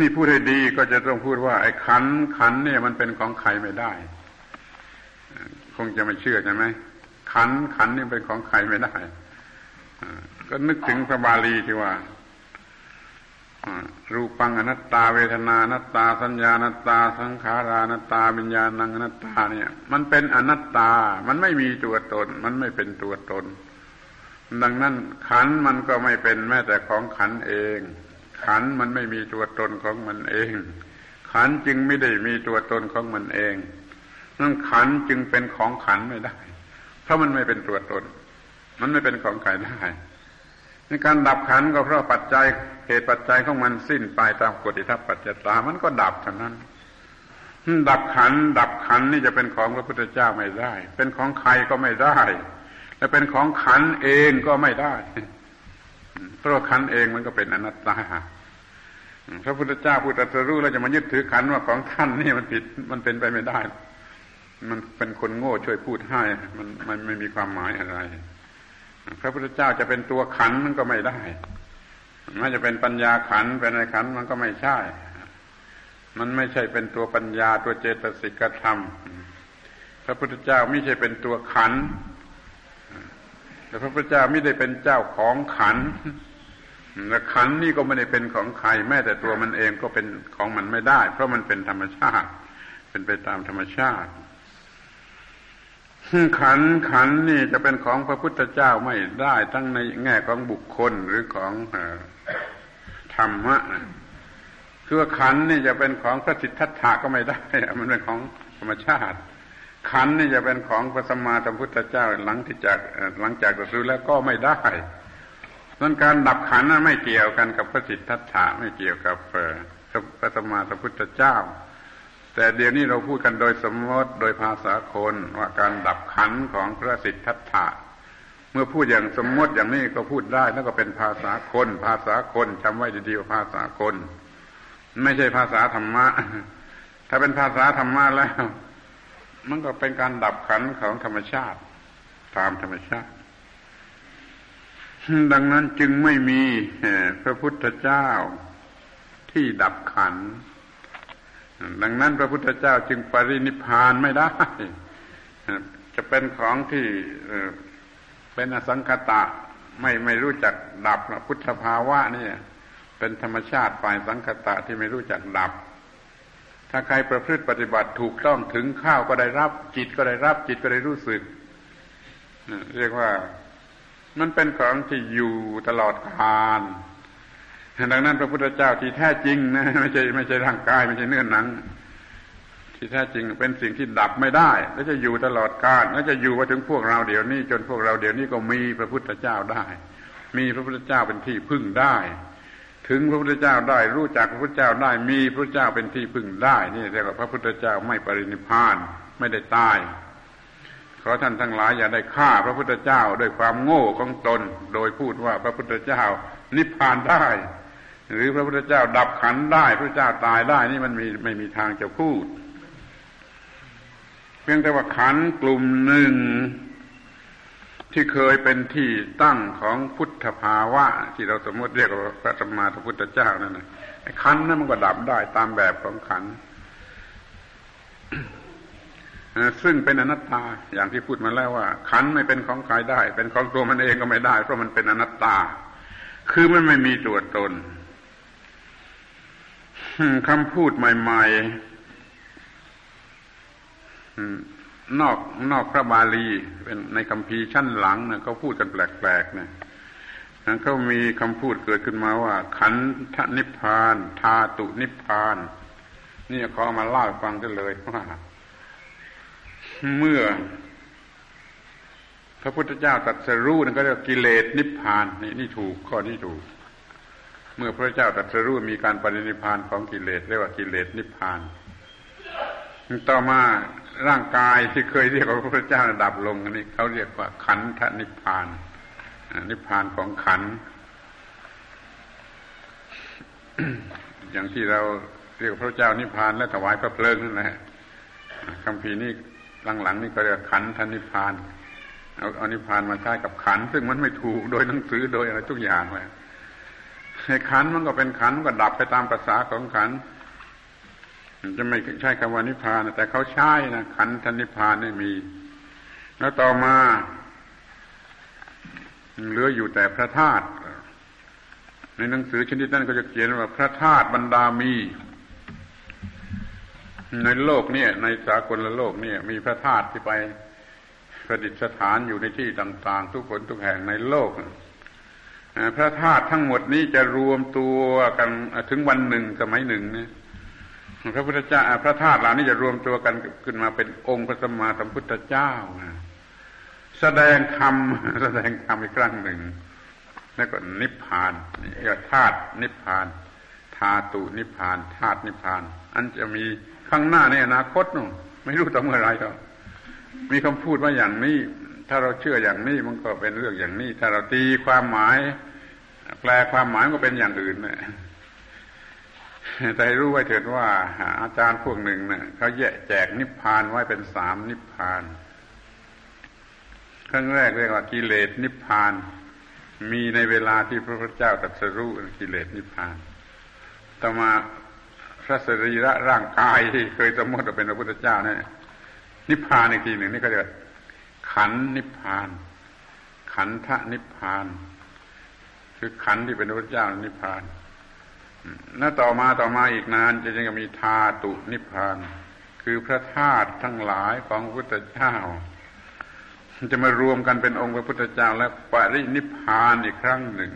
นี่พูดให้ดีก็จะต้องพูดว่าไอ้ขันขันเนี่ยมันเป็นของใครไม่ได้คงจะไม่เชื่อใช่ไหมขันขันนี่เป็นของใครไม่ได้ก็นึกถึงพระบาลีที่ว่ารูปังอนัตตาเวทนานัตตาสัญญานัตตาสังขารานัตตาวิญญาณังอนัตตาเนี่ยมันเป็นอนัตตามันไม่มีตัวตนมันไม่เป็นตัวตนดังนั้นขันธ์มันก็ไม่เป็นแม้แต่ของขันธ์เองขันธ์มันไม่มีตัวตนของมันเองขันธ์จึงไม่ได้มีตัวตนของมันเองนั่นขันธ์จึงเป็นของขันธ์ไม่ได้เพราะมันไม่เป็นตัวตนมันไม่เป็นของใครได้ในการดับขันธ์ก็เพราะปัจจัยเหตุปัจจัยของมันสิ้นไปตามกฎอิทัปปัจจตามันก็ดับเท่านั้นดับขันธ์ดับขันธ์นี่จะเป็นของพระพุทธเจ้าไม่ได้เป็นของใครก็ไม่ได้และเป็นของขันธ์เองก็ไม่ได้เพราะขันธ์เองมันก็เป็นอนัตตาพระพุทธเจ้าผู้ตรัสรู้แล้วจะมายึดถือขันธ์ว่าของท่านนี่มันผิดมันเป็นไปไม่ได้มันเป็นคนโง่ช่วยพูดให้มันมันไม่มีความหมายอะไรพระพุทธเจ้าจะเป็นตัวขันธ์มันก็ไม่ได้มันจะเป็นปัญญาขันธ์เป็นอะไรขันธ์มันก็ไม่ใช่ มันไม่ใช่เป็นตัวปัญญาตัวเจตสิกธรรมพระพุทธเจ้าไม่ใช่เป็นตัวขันธ์แต่พระพุทธเจ้าไม่ได้เป็นเจ้าของขันธ์และขันธ์นี่ก็ไม่ได้เป็นของใครแม้แต่ตัวมันเองก็เป็นของมันไม่ได้เพราะมันเป็นธรรมชาติเป็นไปตามธรรมชาติขันธ์ขันธ์นี่จะเป็นของพระพุทธเจ้าไม่ได้ทั้งในแง่ของบุคคลหรือของธรรมะคือขันธ์นี่จะเป็นของพระสิทธัตถะก็ไม่ได้มันเป็นของธรรมชาติขันธ์นี่จะเป็นของพระสัมมาสัมพุทธเจ้าหลังที่จากหลังจากตรัสรู้แล้วก็ไม่ได้นั้นการดับขันธ์ไม่เกี่ยวกันกับพระสิทธัตถะไม่เกี่ยวกับพระสัมมาสัมพุทธเจ้าแต่เดี๋ยวนี้เราพูดกันโดยสมมติโดยภาษาคนว่าการดับขันธ์ของพระสิทธัตถะเมื่อพูดอย่างสมมติอย่างนี้ก็พูดได้แล้วก็เป็นภาษาคนภาษาคนจำไว้ดีๆภาษาคนไม่ใช่ภาษาธรรมะถ้าเป็นภาษาธรรมะแล้วมันก็เป็นการดับขันธ์ของธรรมชาติตามธรรมชาติดังนั้นจึงไม่มีพระพุทธเจ้าที่ดับขันธ์ดังนั้นพระพุทธเจ้าจึงปรินิพพานไม่ได้จะเป็นของที่เป็นอสังขตะไม่ไม่รู้จักดับพุทธภาวะนี่เป็นธรรมชาติฝ่ายสังขตะที่ไม่รู้จักดับถ้าใครประพฤติปฏิบัติถูกต้องถึงข้าวก็ได้รับจิตก็ได้รับจิตก็ได้รู้สึกเรียกว่ามันเป็นของที่อยู่ตลอดกาลดังนั้นพระพุทธเจ้าที่แท้จริงนะไม่ใช่ไม่ใช่ร่างกายไม่ใช่เนื้อหนังที่แท้จริงเป็นสิ่งที่ดับไม่ได้และจะอยู่ตลอดกาลและจะอยู่มาถึงพวกเราเดี๋ยวนี้จนพวกเราเดี๋ยวนี้ก็มีพระพุทธเจ้าได้มีพระพุทธเจ้าเป็นที่พึ่งได้ถึงพระพุทธเจ้าได้รู้จักพระพุทธเจ้าได้มีพระเจ้าเป็นที่พึ่งได้นี่เรียกว่าพระพุทธเจ้าไม่ปรินิพพานไม่ได้ตายขอท่านทั้งหลายอย่าได้ฆ่าพระพุทธเจ้าด้วยความโง่ของตนโดยพูดว่าพระพุทธเจ้านิพพานได้หรือพระพุทธเจ้าดับขันธ์ได้พระเจ้าตายได้นี่มันมีไม่มีทางจะพูดเพียงแต่ว่าขันธ์กลุ่มหนึ่งที่เคยเป็นที่ตั้งของพุทธภาวะที่เราสมมติเรียกว่าพระสัมมาสัมพุทธเจ้านั่นน่ะขันธ์นั้นมันก็ดับได้ตามแบบของขันธ์ซึ่งเป็นอนัตตาอย่างที่พูดมาแล้วว่าขันธ์ไม่เป็นของใครได้เป็นของตัวมันเองก็ไม่ได้เพราะมันเป็นอนัตตาคือมันไม่มีตัวตนคำพูดใหม่ๆนอกนอกพระบาลีเป็นในคัมภีร์ชั้นหลังนะเขาพูดกันแปลกๆนะเขามีคำพูดเกิดขึ้นมาว่าขันธนิพพานธาตุนิพพานนี่เขาเอามาเล่าฟังได้เลยว่าเมื่อพระพุทธเจ้าตรัสรู้นั่นก็เรียกกิเลสนิพพานนี่นี่ถูกข้อนี้ถูกเมื่อพระเจ้าตรัสรู้มีการปรินิพพานของกิเลสเรียกว่ากิเลสนิพพานต่อมาร่างกายที่เคยเรียกว่าพระพุทธเจ้าดับลงอันนี้เขาเรียกว่าขันธนิพพานนิพพานของขันธ์ อย่างที่เราเรียกพระเจ้านิพพานและถวายพระเพลิงนั่นแหละคำพีนี่หลังๆนี่ก็เรียกขันธนิพพานเอาเอานิพพานมาใช้กับขันธ์ซึ่งมันไม่ถูกโดยหนังสือโดยอะไรทุกอย่างเลยไอ้ขันธ์มันก็เป็นขันธ์มันก็ดับไปตามภาษาของขันธ์จะไม่ใช่คำว่านิพพานแต่เขาใช้นะขันธนิพพานนี่มีแล้วต่อมาเหลืออยู่แต่พระธาตุในหนังสือชนิดนั้นก็จะเขียนว่าพระธาตุบรรดามีในโลกเนี่ยในสากลโลกเนี่ยมีพระธาตุที่ไปประดิษฐานอยู่ในที่ต่างๆทุกคนทุกแห่งในโลกพระธาตุทั้งหมดนี้จะรวมตัวกันถึงวันหนึ่งสมัยหนึ่งเนี่ยพระพุทธเจ้าพระธาตุเหล่านี้จะรวมตัวกันขึ้นมาเป็นองค์พระสัมมาสัมพุทธเจ้าแสดงธรรมแสดงธรรมอีกครั้งหนึ่งแล้วก็นิพพานเรียกธาตุนิพพานธาตุนิพพานธาตุนิพพานอันจะมีข้างหน้าในอนาคตนู่นไม่รู้ต่อเมื่อไรก็มีคำพูดว่าอย่างนี้ถ้าเราเชื่ออย่างนี้มันก็เป็นเรื่องอย่างนี้ถ้าเราตีความหมายแปลความหมายก็เป็นอย่างอื่นนะแต่ให้รู้ไว้เถิดว่าอาจารย์พวกหนึ่งนะเขาแยกแจกนิพพานไว้เป็นสามนิพพานขั้นแรกเรียกว่ากิเลสนิพพานมีในเวลาที่พระพุทธเจ้าตรัสรู้กิเลสนิพพานต่อมา พระสรีระร่างกายที่เคยสมมติว่าเป็นพระพุทธเจ้าเนี่ยนิพพานอีกทีหนึ่งนี่ก็จะขันธ์นิพพานขันธะนิพพานคือขันธ์ที่เป็นพระพุทธเจ้านิพพานแล้วต่อมาต่อมาอีกนานจะยังมีธาตุนิพพานคือพระธาตุทั้งหลายของพระพุทธเจ้าจะมารวมกันเป็นองค์พระพุทธเจ้าและปรินิพพานอีกครั้งหนึ่ง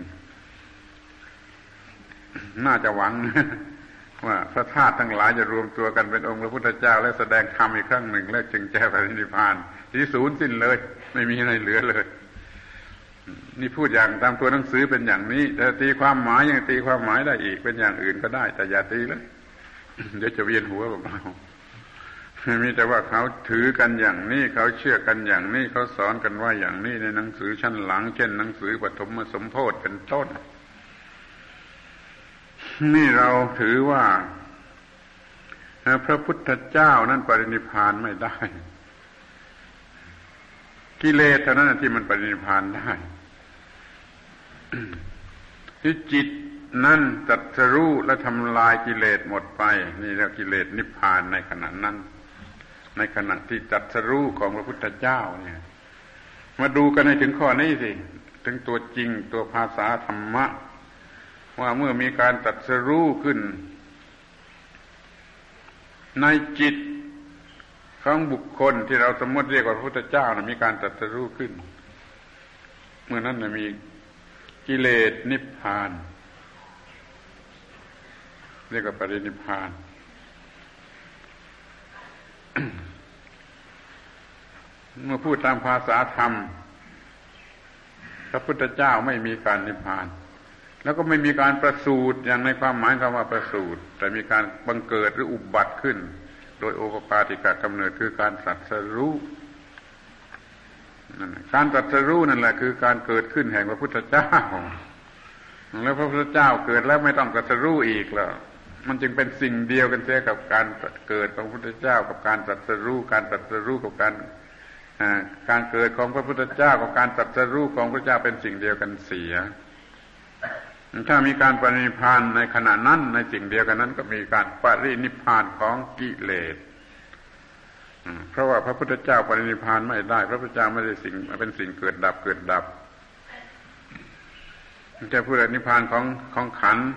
น่าจะหวังว่าพระธาตุทั้งหลายจะรวมตัวกันเป็นองค์พระพุทธเจ้าและแสดงธรรมอีกครั้งหนึ่งและจึงแก่ปรินิพพานที่ศูนย์สิ้นเลยไม่มีอะไรเหลือเลยนี่พูดอย่างตามตัวหนังสือเป็นอย่างนี้แต่ตีความหมายยังตีความหมายได้อีกเป็นอย่างอื่นก็ได้แต่อย่าตีเลยเดี๋ยวจะเวียนหัวกับเรามีแต่ว่าเขาถือกันอย่างนี้เขาเชื่อกันอย่างนี้เขาสอนกันว่าอย่างนี้ในหนังสือชั้นหลังเช่นหนังสือปฐมสมโพธิเป็นต้นนี่เราถือว่าพระพุทธเจ้านั้นปรินิพพานไม่ได้กิเลสเท่านั้นที่มันปรินิพพานได้ที่จิตนั้นตรัสรู้และทำลายกิเลสหมดไปนี่เรียกกิเลสนิพพานในขณะนั้นในขณะที่ตรัสรู้ของพระพุทธเจ้าเนี่ยมาดูกันให้ถึงข้อนี้สิถึงตัวจริงตัวภาษาธรรมะว่าเมื่อมีการตรัสรู้ขึ้นในจิตของบุคคลที่เราสมมติเรียกว่าพระพุทธเจ้านะมีการตรัสรู้ขึ้นเมื่อนั้นนะมีกิเลสนิพพานเรียกว่าปรินิพพาน เมื่อพูดตามภาษาธรรมพระพุทธเจ้าไม่มีการนิพพานแล้วก็ไม่มีการประสูติอย่างในความหมายคำว่าประสูติแต่มีการบังเกิดหรืออุบัติขึ้นโดยโอปาติกะกำเนิดคือการตรัสรู้นั่นการตรัสรู้นั่นแหละคือการเกิดขึ้นแห่งพระพุทธเจ้าแล้วพระพุทธเจ้าเกิดแล้วไม่ต้องตรัสรู้อีกแล้วมันจึงเป็นสิ่งเดียวกันเสียกับการเกิดของพระพุทธเจ้ากับการตรัสรู้การตรัสรู้กับการการเกิดของพระพุทธเจ้ากับการตรัสรู้ของพระเจ้าเป็นสิ่งเดียวกันเสียถ้ามีการปรินิพพานในขณะนั้นในสิ่งเดียวกันนั้นก็มีการปรินิพพานของกิเลสเพราะว่าพระพุทธเจ้าปรินิพพานไม่ได้พระพุทธเจ้าไม่ได้สิ่งเป็นสิ่งเกิดดับเกิดดับจะพูดปรินิพพานของของขันธ์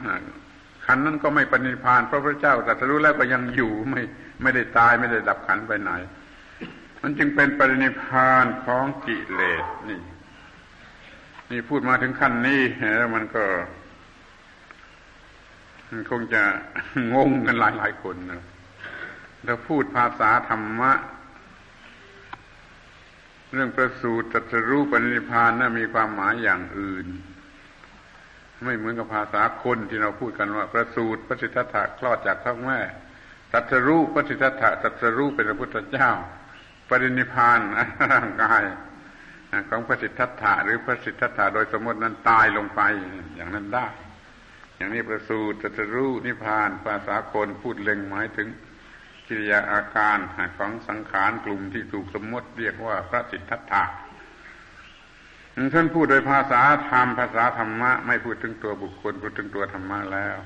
ขันธ์นั้นก็ไม่ปรินิพพานเพราะพระเจ้าตรัสรู้แล้วก็ยังอยู่ไม่ไม่ได้ตายไม่ได้ดับขันธ์ไปไหนมันจึงเป็นปรินิพพานของกิเลสนี่นี่พูดมาถึงขั้นนี้แล้วมันก็มันคงจะงงกันหลายหลายคนนะแล้วพูดภาษาธรรมะเรื่องประสูติตรัสรู้ปรินิพพานน่ะมีความหมายอย่างอื่นไม่เหมือนกับภาษาคนที่เราพูดกันว่าประสูติพระสิทธัตถะคลอดจากท้องแม่ตรัสรู้พระสิทธัตถะตรัสรู้เป็นพระพุทธเจ้าปรินิพพานร่างกายของพระสิทธัตถะหรือพระสิทธัตถะโดยสมมตินั้นตายลงไปอย่างนั้นได้อย่างนี้ประสูติตรัสรู้นิพพานภาษาคนพูดเล็งหมายถึงกิริยาอาการของสังขารกลุ่มที่ถูกสมมติเรียกว่าพระสิทธัตถะท่านพูดโดยภาษาธรรมภาษาธรรมะไม่พูดถึงตัวบุคคลพูดถึงตัวธรรมะแล้ว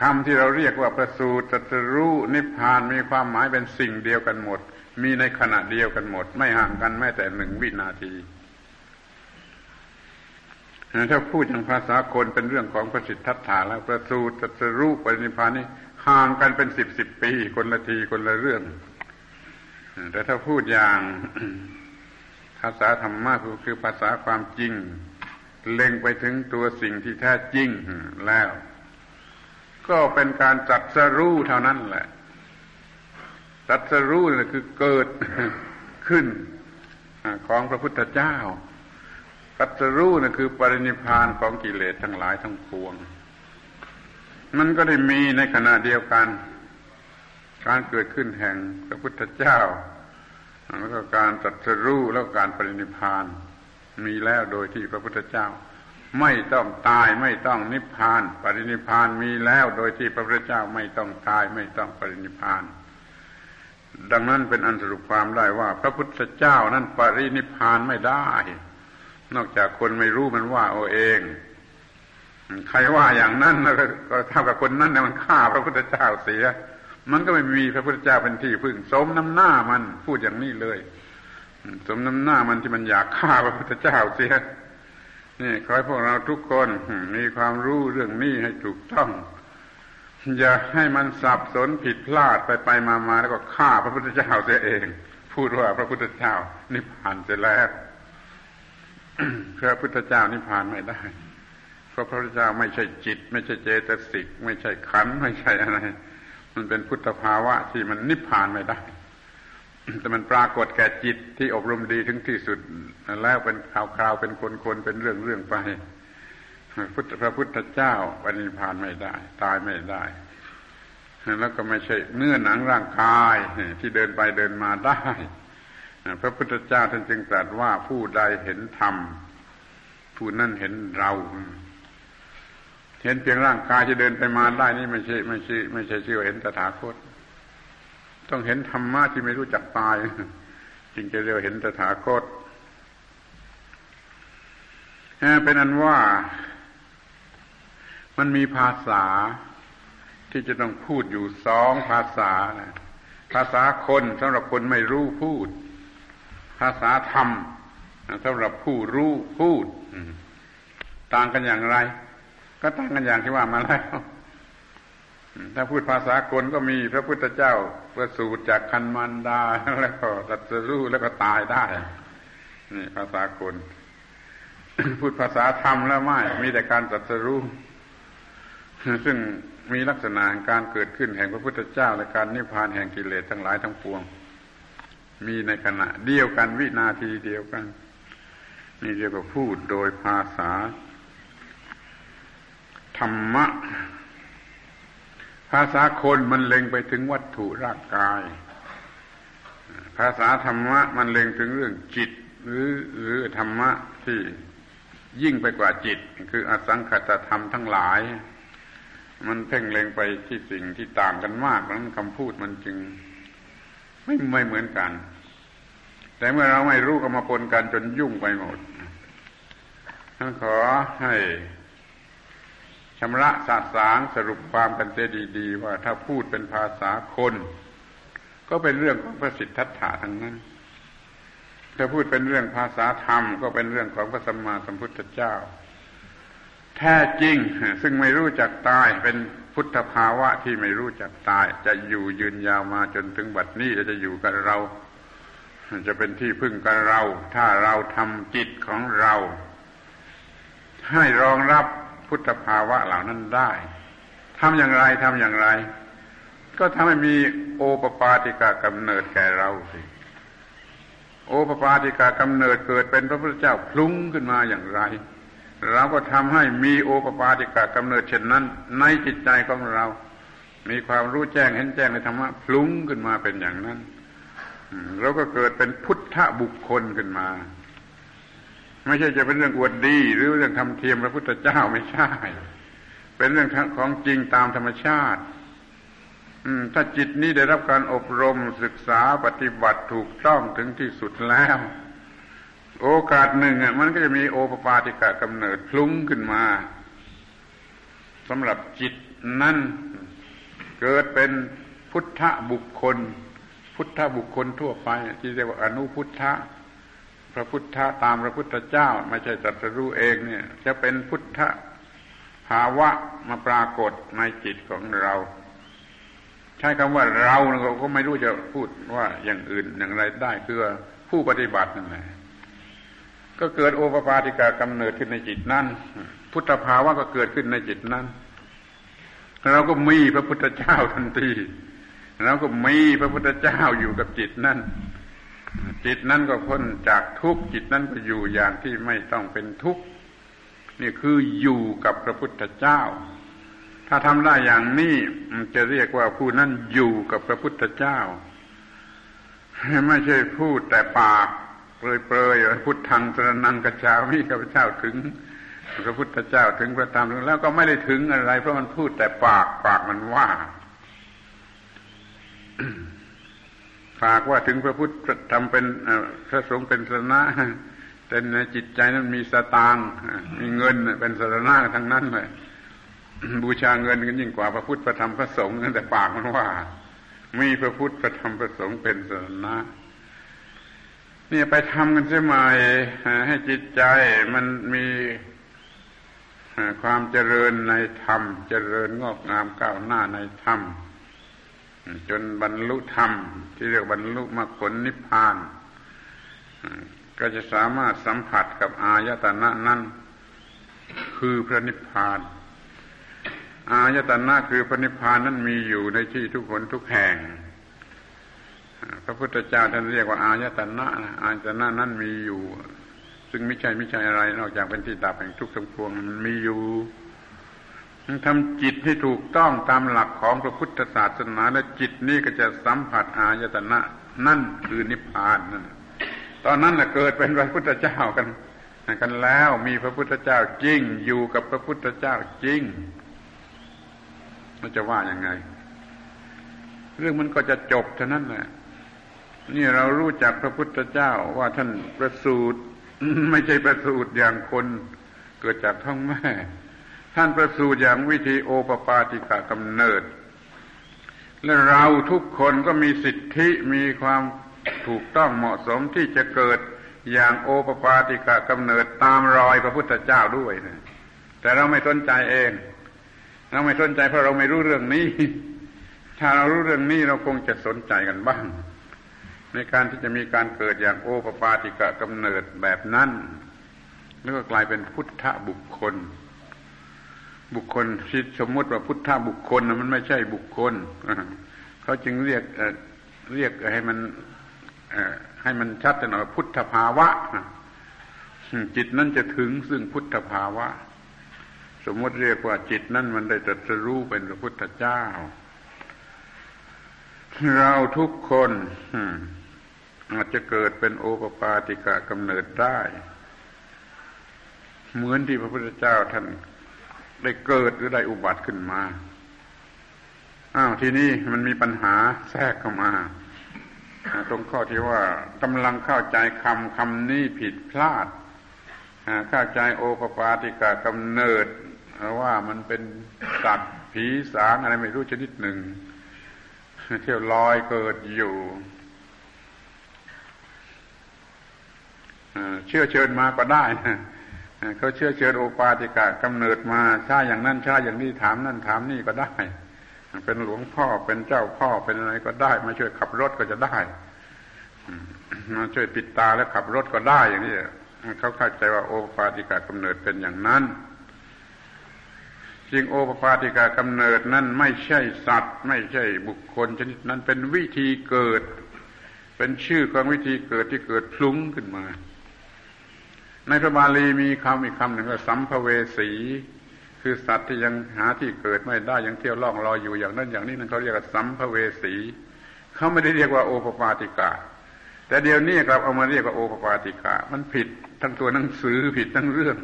คำที่เราเรียกว่าประสูติตรัสรู้นิพพานมีความหมายเป็นสิ่งเดียวกันหมดมีในขณะเดียวกันหมดไม่ห่างกันแม้แต่หนึ่งวินาทีถ้าพูดอย่างภาษาคนเป็นเรื่องของพระสิทธัตถะแล้วประสูติตรัสรู้ปรินิพพานนี่ห่างกันเป็นสิบสิบปีคนละทีคนละเรื่องแต่ถ้าพูดอย่างภาษาธรรมะคือภาษาความจริงเล็งไปถึงตัวสิ่งที่แท้จริงแล้วก็เป็นการตรัสรู้เท่านั้นแหละตรัสรู้นั่นคือเกิดขึ้นของพระพุทธเจ้าตรัสรู้นั่นคือปรินิพพานของกิเลสทั้งหลายทั้งปวงมันก็ได้มีในขณะเดียวกันการเกิดขึ้นแห่งพระพุทธเจ้าแล้วก็การตรัสรู้แล้วการปรินิพพานมีแล้วโดยที่พระพุทธเจ้าไม่ต้องตายไม่ต้องนิพพานปรินิพพานมีแล้วโดยที่พระพุทธเจ้าไม่ต้องตายไม่ต้องปรินิพพานดังนั้นเป็นอันสรุปความได้ว่าพระพุทธเจ้านั้นปรินิพพานไม่ได้นอกจากคนไม่รู้มันว่าเอาเอง ใครว่าอย่างนั้นก็เท่ากับคนนั้นเนี่ยมันฆ่าพระพุทธเจ้าเสียมันก็ไม่มีพระพุทธเจ้าเป็นที่พึ่งสมน้ำหน้ามันพูดอย่างนี้เลยสมน้ำหน้ามันที่มันอยากฆ่าพระพุทธเจ้าเสียนี่ขอให้พวกเราทุกคนมีความรู้เรื่องนี้ให้ถูกต้องอย่าให้มันสับสนผิดพลาดไปไปมาๆแล้วก็ฆ่าพระพุทธเจ้าเสียเองพูดว่าพระพุทธเจ้านิพพานเสียแล้ว พระพุทธเจ้านิพพานไม่ได้เพราะพระพุทธเจ้าไม่ใช่จิตไม่ใช่เจตสิกไม่ใช่ขันธ์ไม่ใช่อะไรมันเป็นพุทธภาวะที่มันนิพพานไม่ได้แต่มันปรากฏแก่จิตที่อบรมดีถึงที่สุดแล้วเป็นคราวๆเป็นคนๆเป็นเรื่องๆไปพระพุทธเจ้าปณิพานไม่ได้ตายไม่ได้แล้วก็ไม่ใช่เนื้อหนังร่างกายที่เดินไปเดินมาได้พระพุทธเจ้าท่านจึงตรัสว่าผู้ใดเห็นธรรมผู้นั้นเห็นเราเห็นเพียงร่างกายที่เดินไปมาได้นี่ไม่ใช่ไม่ใช่ไม่ใช่ชื่อเห็นตถาคตต้องเห็นธรรมะที่ไม่รู้จักตายจึงจะเรียกเห็นตถาคตเป็นอันว่ามันมีภาษาที่จะต้องพูดอยู่สองภาษาภาษาคนสำหรับคนไม่รู้พูดภาษาธรรมสำหรับผู้รู้พูดต่างกันอย่างไรก็ต่างกันอย่างที่ว่ามาแล้วถ้าพูดภาษาคนก็มีพระพุทธเจ้าประสูติจากคันมารดาแล้วก็ตรัสรู้แล้วก็ตายได้นี่ภาษาคนพูดภาษาธรรมแล้วไม่มีแต่การตรัสรู้ซึ่งมีลักษณะการเกิดขึ้นแห่งพระพุทธเจ้าและการนิพพานแห่งกิเลสทั้งหลายทั้งปวงมีในขณะเดียวกันวินาทีเดียวกันนี่เรียกว่าพูดโดยภาษาธรรมะภาษาคนมันเล็งไปถึงวัตถุร่างกายภาษาธรรมะมันเล็งถึงเรื่องจิตหรือหรือธรรมะที่ยิ่งไปกว่าจิตคืออสังขตธรรมทั้งหลายมันเพ่งเล็งไปที่สิ่งที่ต่างกันมากนั้นคำพูดมันจึงไม่ไม่เหมือนกันแต่เมื่อเราไม่รู้ก็มาปนกันจนยุ่งไปหมดท่านขอให้ชำระสะสางสรุปความกันเสียดีๆว่าถ้าพูดเป็นภาษาคนก็เป็นเรื่องของพระสิทธัตถะทั้งนั้นถ้าพูดเป็นเรื่องภาษาธรรมก็เป็นเรื่องของพระสัมมาสัมพุทธเจ้าแท้จริงซึ่งไม่รู้จักตายเป็นพุทธภาวะที่ไม่รู้จักตายจะอยู่ยืนยาวมาจนถึงบัดนี้และจะอยู่กับเราจะเป็นที่พึ่งกับเราถ้าเราทำจิตของเราให้รองรับพุทธภาวะเหล่านั้นได้ทำอย่างไรทำอย่างไรก็ทำให้มีโอปปาติกากำเนิดแก่เราสิโอปปาติกากำเนิดเกิดเป็นพระพุทธเจ้าพลุ้งขึ้นมาอย่างไรเราก็ทำให้มีโอปปาติกากำเนิดเช่นนั้นในจิตใจของเรามีความรู้แจ้งเห็นแจ้งในธรรมะพลุ้งขึ้นมาเป็นอย่างนั้นเราก็เกิดเป็นพุทธบุคคลขึ้นมาไม่ใช่จะเป็นเรื่องอวดดีหรือเรื่องทำเทียมพระพุทธเจ้าไม่ใช่เป็นเรื่องของจริงตามธรรมชาติถ้าจิตนี้ได้รับการอบรมศึกษาปฏิบัติถูกต้องถึงที่สุดแล้วโอกาสหนึ่งอ่ะมันก็จะมีโอปปาติกะกำเนิดพลุ้งขึ้นมาสำหรับจิตนั้นเกิดเป็นพุทธบุคคลพุทธบุคคลทั่วไปที่เรียกว่าอนุพุทธะพระพุทธะตามพระพุทธเจ้าไม่ใช่ตรัสรู้เองเนี่ยจะเป็นพุทธภาวะมาปรากฏในจิตของเราใช้คำว่าเราเราก็ไม่รู้จะพูดว่าอย่างอื่นอย่างไรได้คือผู้ปฏิบัตินั่นแหละก็เกิดโอปปาติกากำเนิดขึ้นในจิตนั้นพุทธภาวะก็เกิดขึ้นในจิตนั้นเราก็มีพระพุทธเจ้าทันทีเราก็มีพระพุทธเจ้าอยู่กับจิตนั้นจิตนั้นก็พ้นจากทุกข์จิตนั้นก็อยู่อย่างที่ไม่ต้องเป็นทุกข์นี่คืออยู่กับพระพุทธเจ้าถ้าทำได้อย่างนี้จะเรียกว่าผู้นั้นอยู่กับพระพุทธเจ้าไม่ใช่พูดแต่ปากเปรยๆพุทธังสรณังกัจฉามิข้าพเจ้าถึงพระพุทธเจ้าถึงพระธรรมถึงแล้วก็ไม่ได้ถึงอะไรเพราะมันพูดแต่ปากปากมันว่าปากว่าถึงพระพุทธธรรมเป็นพระสงฆ์เป็นสรณะ แต่ในจิตใจนั้นมีสตางค์มีเงินเป็นสรณะทั้งนั้นเลยบูชาเงินกันยิ่งกว่าพระพุทธพระธรรมพระสงฆ์นั่นแต่ปากมันว่ามีพระพุทธพระธรรมพระสงฆ์เป็นสรณะนี่ไปทำกันเสียใหม่ให้จิตใจมันมีความเจริญในธรรมเจริญงอกงามก้าวหน้าในธรรมจนบรรลุธรรมที่เรียกบรรลุมรรคผลนิพพานก็จะสามารถสัมผัสกับอายตนะนั้นคือพระนิพพานอายตนะคือพระนิพพานนั้นมีอยู่ในที่ทุกคนทุกแห่งพระพุทธเจ้าท่านเรียกว่าอายตนะอายตนะนั้นมีอยู่ซึ่งไม่ใช่ไม่ใช่อะไรนอกจากเป็นที่ดับแห่งทุกข์ทั้งปวงมันมีอยู่ทำจิตให้ถูกต้องตามหลักของพระพุทธศาสนาและจิตนี้ก็จะสัมผัสอายตนะนั่นคือนิพพานนั่นตอนนั้นน่ะเกิดเป็นพระพุทธเจ้ากันกันแล้วมีพระพุทธเจ้าจริงอยู่กับพระพุทธเจ้าจริงมันจะว่ายังไงเรื่องมันก็จะจบเท่านั้นแหละนี่เรารู้จักพระพุทธเจ้าว่าท่านประสูติไม่ใช่ประสูติอย่างคนเกิดจากท้องแม่ท่านประสูติอย่างวิธีโอปปาติกากำเนิดและเราทุกคนก็มีสิทธิมีความถูกต้องเหมาะสมที่จะเกิดอย่างโอปปาติกากำเนิดตามรอยพระพุทธเจ้าด้วยนะแต่เราไม่สนใจเองเราไม่สนใจเพราะเราไม่รู้เรื่องนี้ถ้าเรารู้เรื่องนี้เราคงจะสนใจกันบ้างในการที่จะมีการเกิดอย่างโอปปาติกากำเนิดแบบนั้นแล้วก็กลายเป็นพุทธบุคคลบุคคลที่สมมติว่าพุทธบุคคลนะมันไม่ใช่บุคคลเขาจึงเรียกเรียกให้มันให้มันชัดหน่อยพุทธภาวะจิตนั้นจะถึงซึ่งพุทธภาวะสมมติเรียกว่าจิตนั้นมันได้ตรัสรู้เป็นพระพุทธเจ้าเราทุกคนอาจจะเกิดเป็นโอปปาติกากำเนิดได้เหมือนที่พระพุทธเจ้าท่านได้เกิดหรือได้อุบัติขึ้นมาอ้าวทีนี้มันมีปัญหาแทรกเข้ามาตรงข้อที่ว่ากำลังเข้าใจคำคำนี้ผิดพลาดเข้าใจโอปปาติกากำเนิดว่ามันเป็นสัตว์ผีสางอะไรไม่รู้ชนิดหนึ่งเที่ยวลอยเกิดอยู่เชื่อเชิญมาก็ได้นะเขาเชื่อเชิญโอปาติกากำเนิดมาใช่อย่างนั้นใช่อย่างนี้ถามนั่นถามนี่ก็ได้เป็นหลวงพ่อเป็นเจ้าพ่อเป็นอะไรก็ได้มาช่วยขับรถก็จะได้มาช่วยปิดตาแล้วขับรถก็ได้อย่างนี้เขาเข้าใจว่าโอปาติกากำเนิดเป็นอย่างนั้นจริงโอปปาติกากำเนิดนั้นไม่ใช่สัตว์ไม่ใช่บุคคลชนิดนั้นเป็นวิธีเกิดเป็นชื่อของวิธีเกิดที่เกิดพลุ้งขึ้นมาในพระบาลีมีคำอีกคำหนึ่งว่าสัมภเวสีคือสัตว์ที่ยังหาที่เกิดไม่ได้ยังเที่ยวล่องลอยอยู่อย่างนั้นอย่างนี้นั่นเขาเรียกว่าสัมภเวสีเขาไม่ได้เรียกว่าโอปปาติกาแต่เดี๋ยวนี้ครับเอามาเรียกว่าโอปปาติกามันผิดทั้งตัวหนังสือผิดทั้งเรื่อง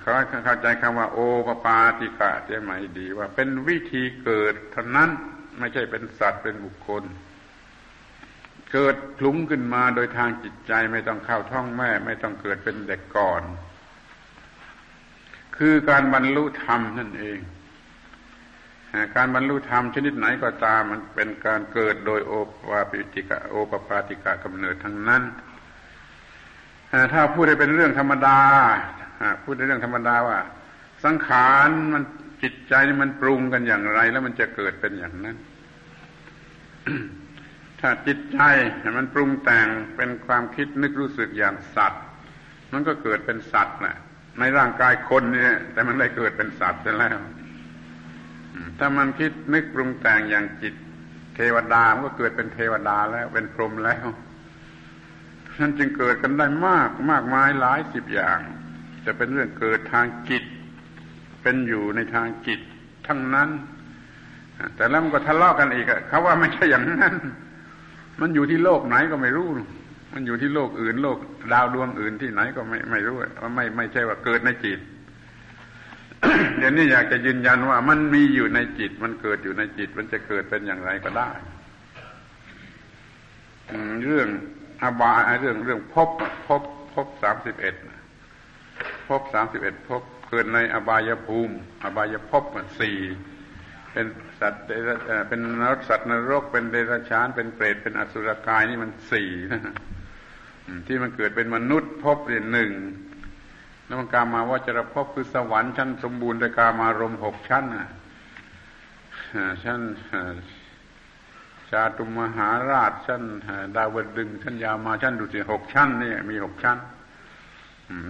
เขาเข้าใจคำว่าโอปปาติกะใช่ไหมดีว่าเป็นวิธีเกิดเท่านั้นไม่ใช่เป็นสัตว์เป็นบุคคลเกิดพลุ้งขึ้นมาโดยทางจิตใจไม่ต้องเข้าท้องแม่ไม่ต้องเกิดเป็นเด็กก่อนคือการบรรลุธรรมนั่นเองการบรรลุธรรมชนิดไหนก็ตามมันเป็นการเกิดโดยโอปปาติกะโอปปาติกะกำเนิดทั้งนั้นถ้าพูดได้เป็นเรื่องธรรมดาพูดในเรื่องธรรมดาว่าสังขารมันจิตใจนี่มันปรุงกันอย่างไรแล้วมันจะเกิดเป็นอย่างนั้น ถ้าจิตใจมันปรุงแต่งเป็นความคิดนึกรู้สึกอย่างสัตว์มันก็เกิดเป็นสัตว์แหละในร่างกายคนเนี่ยแต่มันได้เกิดเป็นสัตว์ไปแล้วถ้ามันคิดนึกปรุงแต่งอย่างจิตเทวดามันก็เกิดเป็นเทวดาแล้วเป็นพรหมแล้วนั่นจึงเกิดกันได้มากมากมายหลายสิบอย่างจะเป็นเรื่องเกิดทางจิตเป็นอยู่ในทางจิตทั้งนั้นแต่แล้วมันก็ทะเลาะกันอีกเขาว่าไม่ใช่อย่างนั้นมันอยู่ที่โลกไหนก็ไม่รู้มันอยู่ที่โลกอื่นโลกดาวดวงอื่นที่ไหนก็ไม่ไม่รู้ว่าไม่ไม่ใช่ว่าเกิดในจิต เดี๋ยวนี้อยากจะยืนยันว่ามันมีอยู่ในจิตมันเกิดอยู่ในจิตมันจะเกิดเป็นอย่างไรก็ได้เรื่องอบายเรื่องเรื่องภพภพ ภพสามสิบเอ็ดภพสามสิบเอ็ดภพเกิดในอบายภูมิอบายภพสี่เป็นสัตว์เป็นนรกสัตว์นรกเป็นเดรัจฉานเป็นเปรตเป็นอสุรกายนี่มันสี่นะที่มันเกิดเป็นมนุษย์ภพเนี่ยหนึ่งแล้วมันกามาวจรภพคือสวรรค์ชั้นสมบูรณ์ด้วยกามารมณ์หกชั้นนะชั้นชาตุมหาราชชั้นดาวดึงส์ชั้นยามาชั้นดุสิตหกชั้นนี่มีหกชั้น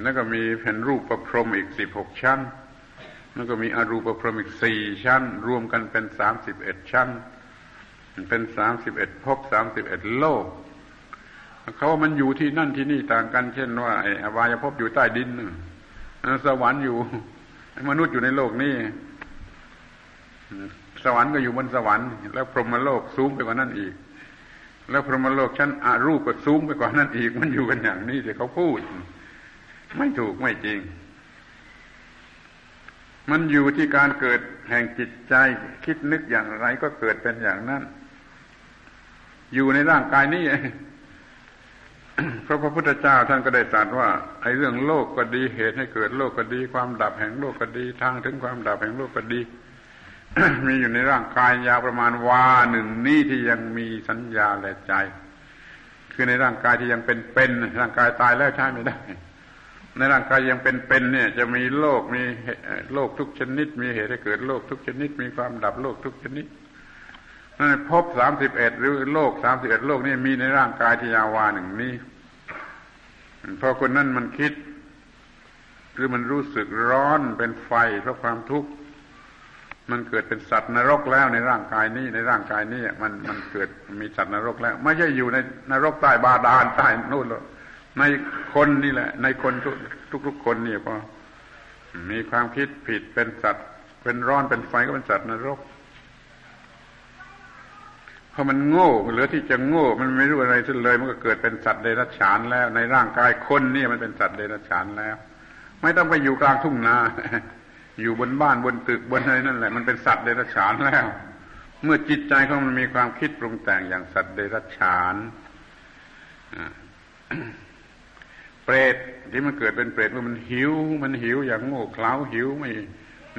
แล้วก็มีแผ่นรูปประพรมอีกสิบหกชั้นแล้วก็มีอรูปประพรมอีกสี่ชั้นรวมกันเป็นสามสิบเอ็ดชั้นเป็นสามสิบเอ็ดภพสามสิบเอ็ดโลกเขาว่ามันอยู่ที่นั่นที่นี่ต่างกันเช่นว่าไอ้อบายภพอยู่ใต้ดินสวรรค์อยู่มนุษย์อยู่ในโลกนี้สวรรค์ก็อยู่บนสวรรค์แล้วพรหมโลกสูงไปกว่านั้นอีกแล้วพรหมโลกชั้นอรูปก็สูงไปกว่านั้นอีกมันอยู่กันอย่างนี้ที่เขาพูดไม่ถูกไม่จริงมันอยู่ที่การเกิดแห่งจิตใจคิดนึกอย่างไรก็เกิดเป็นอย่างนั้นอยู่ในร่างกายนี้เพราะพระพุทธเจ้าท่านก็ได้ตรัสว่าไอ้เรื่องโลกก็ดีเหตุให้เกิดโลกก็ดีความดับแห่งโลกก็ดีทางถึงความดับแห่งโลกก็ดี มีอยู่ในร่างกายยาวประมาณวาหนึ่งนี้ที่ยังมีสัญญาและใจคือในร่างกายที่ยังเป็นเป็นร่างกายตายแล้วใช้ไม่ได้ในร่างกายยังเป็นเป็นเนี่ยจะมีโลกมีโลกทุกชนิดมีเหตุให้เกิดโลกทุกชนิดมีความดับโลกทุกชนิดนั่นภพสามสิบเอ็ดหรือโลกสามสิบเอ็ดโลกนี่มีในร่างกายที่ยาววาหนึ่งนี้พอคนนั้นมันคิดหรือมันรู้สึกร้อนเป็นไฟเพราะความทุกข์มันเกิดเป็นสัตว์นรกแล้วในร่างกายนี้ในร่างกายนี้มันมันเกิดมีสัตว์นรกแล้วไม่ใช่อยู่ในนรกใต้บาดาลใต้นู่นหรอกในคนนี่แหละในคนทุกทุกทุกคนนี่พอมีความคิดผิดเป็นสัตว์เป็นร้อนเป็นไฟก็เป็นสัตว์นรกพอมันโง่เหลือที่จะโง่มันไม่รู้อะไรซะเลยมันก็เกิดเป็นสัตว์เดรัจฉานแล้วในร่างกายคนนี่มันเป็นสัตว์เดรัจฉานแล้วไม่ต้องไปอยู่กลางทุ่งนาอยู่บนบ้านบนตึกบนอะไรนั่นแหละมันเป็นสัตว์เดรัจฉานแล้วเมื่อจิตใจของมันมีความคิดปรุงแต่งอย่างสัตว์เดรัจฉานเปรตที่มันเกิดเป็นเปรตเพราะมันหิวมันหิวอย่างโง่เขลาหิวไม่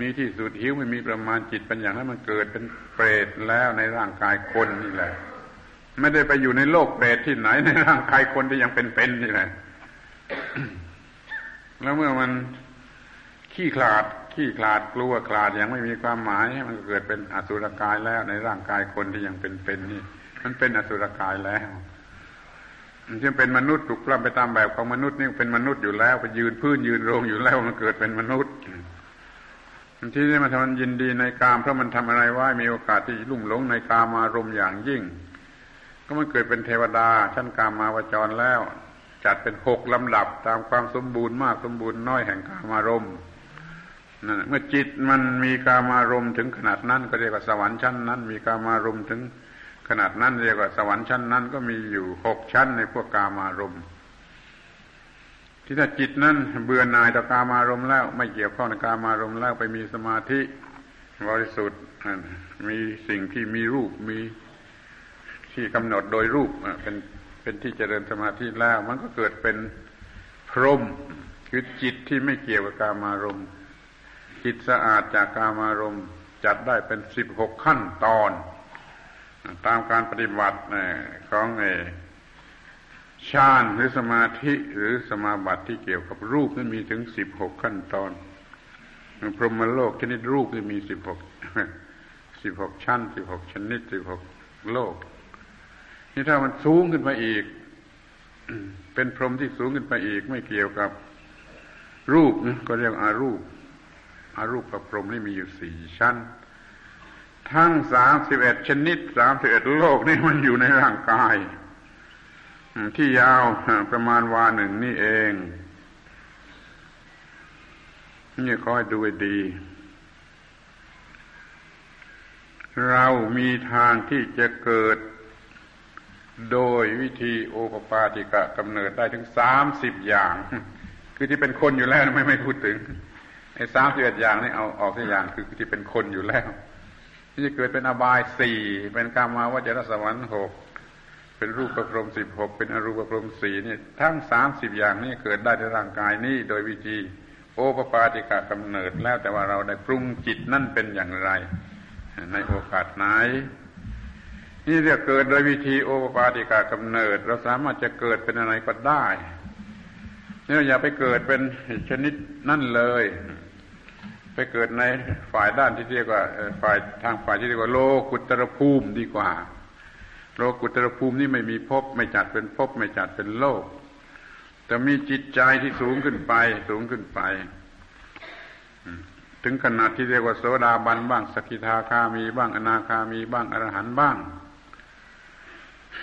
มีที่สุดหิวไม่มีประมาณจิตเป็นอย่างนั้นมันเกิดเป็นเปรตแล้วในร่างกายคนนี่แหละไม่ได้ไปอยู่ในโลกเปรตที่ไหนในร่างกายคนที่ยังเป็นเป็นนี่แหละ แล้วเมื่อมันขี้ขลาดขี้ขลาดกลัวขลาดยังไม่มีความหมายมันเกิดเป็นอสุรกายแล้วในร่างกายคนที่ยังเป็นเป็นนี่มันเป็นอสุรกายแล้วที่เป็นมนุษย์ถูกปล้ำไปตามแบบของมนุษย์นี่เป็นมนุษย์อยู่แล้วไปยืนพื้นยืนโรงอยู่แล้วมันเกิดเป็นมนุษย์ที่นี่มันทำยินดีในกามเพราะมันทำอะไรไว้มีโอกาสที่ลุ่มหลงในกามารมณ์อย่างยิ่งก็มันเกิดเป็นเทวดาชั้นกามาวจรแล้วจัดเป็นหกลำดับตามความสมบูรณ์มากสมบูรณ์น้อยแห่งกามารมณ์นั่นเมื่อจิตมันมีกามารมณ์ถึงขนาดนั้นก็เรียกว่าสวรรค์ชั้นนั้นมีกามารมณ์ถึงขนาดนั้นเรียกว่าสวรรค์ชั้นนั้นก็มีอยู่หกชั้นในพวกกามารมณ์ที่ถ้าจิตนั้นเบื่อหน่ายต่อกามารมณ์แล้วไม่เกี่ยวข้องกับกามารมณ์แล้วไปมีสมาธิบริสุทธิ์มีสิ่งที่มีรูปมีที่กำหนดโดยรูปเป็นเป็นที่เจริญสมาธิแล้วมันก็เกิดเป็นพรหมคือจิตที่ไม่เกี่ยวกับกามารมณ์จิตสะอาดจากกามารมณ์จัดได้เป็นสิบหกขั้นตอนตามการปฏิบัติของไอ้ฌานหรือสมาธิหรือสมาบัติที่เกี่ยวกับรูปนั้นมีถึงสิบหกขั้นตอนพรหมโลกชนิดรูปนี่มีสิบหกสิบหกชั้นสิบหกชนิดสิบหกโลกนี่ถ้ามันสูงขึ้นไปอีก เป็นพรหมที่สูงขึ้นไปอีกไม่เกี่ยวกับรูปนะก็เรียกอารูปอารูปกับพรหมนี่มีอยู่สี่ชั้นทั้งสามสิบเอ็ดชนิดสามสิบเอ็ดโลกนี่มันอยู่ในร่างกายที่ยาวประมาณวาหนึ่งนี่เองนี่คอยดูให้ดีเรามีทางที่จะเกิดโดยวิธีโอปปาติกะกำเนิดได้ถึงสามสิบอย่างคือที่เป็นคนอยู่แล้วไม่ไม่พูดถึงไอ้สามสิบเอ็ดอย่างนี่เอาออกสักอย่างคือที่เป็นคนอยู่แล้วที่จะเกิดเป็นอบายสี่เป็นกามาวจรสวรรค์หก เป็นรูปประพรมสิบหกเป็นอรูปประพรมสี่นี่ทั้งสามสิบอย่างนี้เกิดได้ในร่างกายนี้โดยวิธีโอปปาติกะกำเนิดแล้วแต่ว่าเราได้ปรุงจิตนั่นเป็นอย่างไรในโอกาสไหนนี่เรียกเกิดโดยวิธีโอปปาติกะกำเนิดเราสามารถจะเกิดเป็นอะไรก็ได้เนี่ยอย่าไปเกิดเป็นชนิดนั่นเลยไปเกิดในฝ่ายด้านที่เรียกว่าฝ่ายทางฝ่ายที่เรียกว่าโลกุตรภูมิดีกว่าโลกุตรภูมินี่ไม่มีภพไม่จัดเป็นภพไม่จัดเป็นโลกแต่มีจิตใจที่สูงขึ้นไปสูงขึ้นไปถึงขนาดที่เรียกว่าโสดาบันบ้างสกิทาคามีบ้างอนาคามีบ้างอรหันต์บ้าง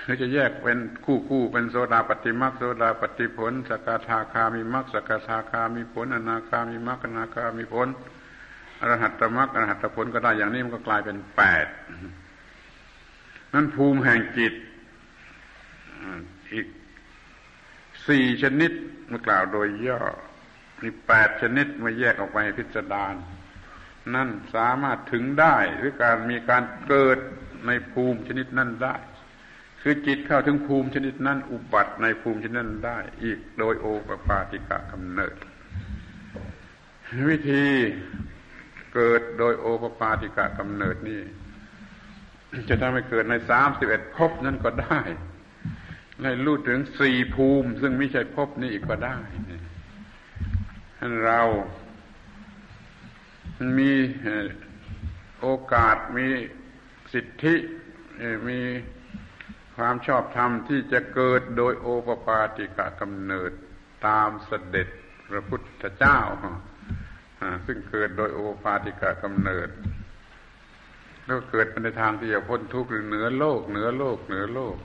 หรือจะแยกเป็นคู่คู่เป็นโสดาปัตติมรรคโสดาปัตติผลสกทาคามีมรรคสกทาคามีผลอนาคามีมรรคอนาคามีผลอรหัตตมรรคอรหัตตผลก็ได้อย่างนี้มันก็กลายเป็นแปดนั้นภูมิแห่งจิตอีกสี่ชนิดเมื่อกล่าวโดยย่อมีแปดชนิดมาแยกออกไปพิจารณานั่นสามารถถึงได้หรือการมีการเกิดในภูมิชนิดนั้นได้คือจิตเข้าถึงภูมิชนิดนั้นอุบัติในภูมิชนิดนั้นได้อีกโดยโอปปาติกะกำเนิดวิธีเกิดโดยโอปปาติกะกำเนิดนี่จะทำให้เกิดในสามสิบเอ็ดภพนั้นก็ได้ในลู่ถึงสี่ภูมิซึ่งไม่ใช่ภพนี้อีกก็ได้ท่านเรามีโอกาสมีสิทธิมีความชอบธรรมที่จะเกิดโดยโอปปาติกะกำเนิดตามเสด็จพระพุทธเจ้าซึ่งเกิดโดยโอปปาติกะกำเนิดแล้วเกิดเป็นในทางที่จะพ้นทุกข์หรือเหนือโลกเหนือโลกเหนือโลก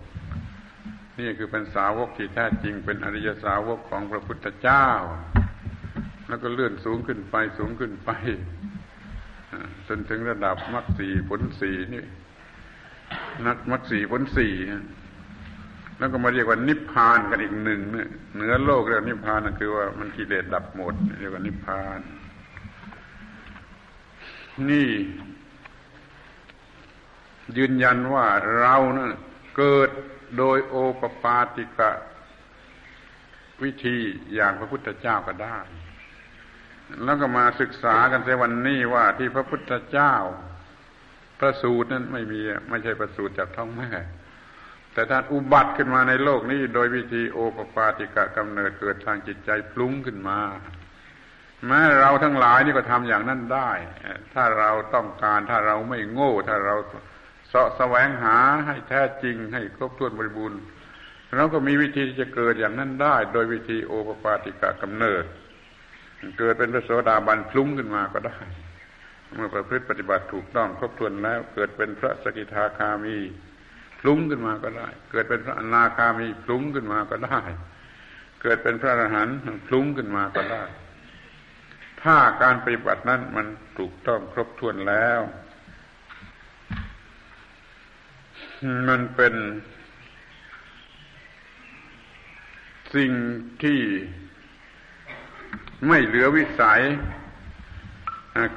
นี่คือเป็นสาวกที่แท้จริงเป็นอริยสาวกของพระพุทธเจ้าแล้วก็เลื่อนสูงขึ้นไปสูงขึ้นไปจนถึงระดับมรรคสี่ผลสี่นี่นักมรรคสี่ผลสี่แล้วก็มาเรียกว่านิพพานกันอีกหนึ่งเนี่ยเหนือโลกเรียกนิพพานนั่นคือว่ามันกิเลสดับหมดเรียกว่านิพพานนี่ยืนยันว่าเราเนี่ยเกิดโดยโอปปาติกะวิธีอย่างพระพุทธเจ้าก็ได้แล้วก็มาศึกษากันในวันนี้ว่าที่พระพุทธเจ้าประสูตินั้นไม่มีไม่ใช่ประสูติจากท้องแม่แต่ท่านอุบัติขึ้นมาในโลกนี้โดยวิธีโอปปาติกะกำเนิดเกิดทางจิตใจพลุ้งขึ้นมาแม้เราทั้งหลายนี่ก็ทำอย่างนั้นได้ถ้าเราต้องการถ้าเราไม่โง่ถ้าเราเสาะแสวงหาให้แท้จริงให้ครบถ้วนบริบูรณ์เราก็มีวิธีที่จะเกิดอย่างนั้นได้โดยวิธีโอปปาติกะกำเนิดเกิดเป็นพระโสดาบันพลุ้งขึ้นมาก็ได้เมื่อประพฤติปฏิบัติถูกต้องครบถ้วนแล้วเกิดเป็นพระสกิทาคามีพลุ้งขึ้นมาก็ได้เกิดเป็นพระอนาคามีพลุ้งขึ้นมาก็ได้เกิดเป็นพระอรหันต์พลุ้งขึ้นมาก็ได้ถ้าการปฏิบัตินั้นมันถูกต้องครบถ้วนแล้วมันเป็นสิ่งที่ไม่เหลือวิสัย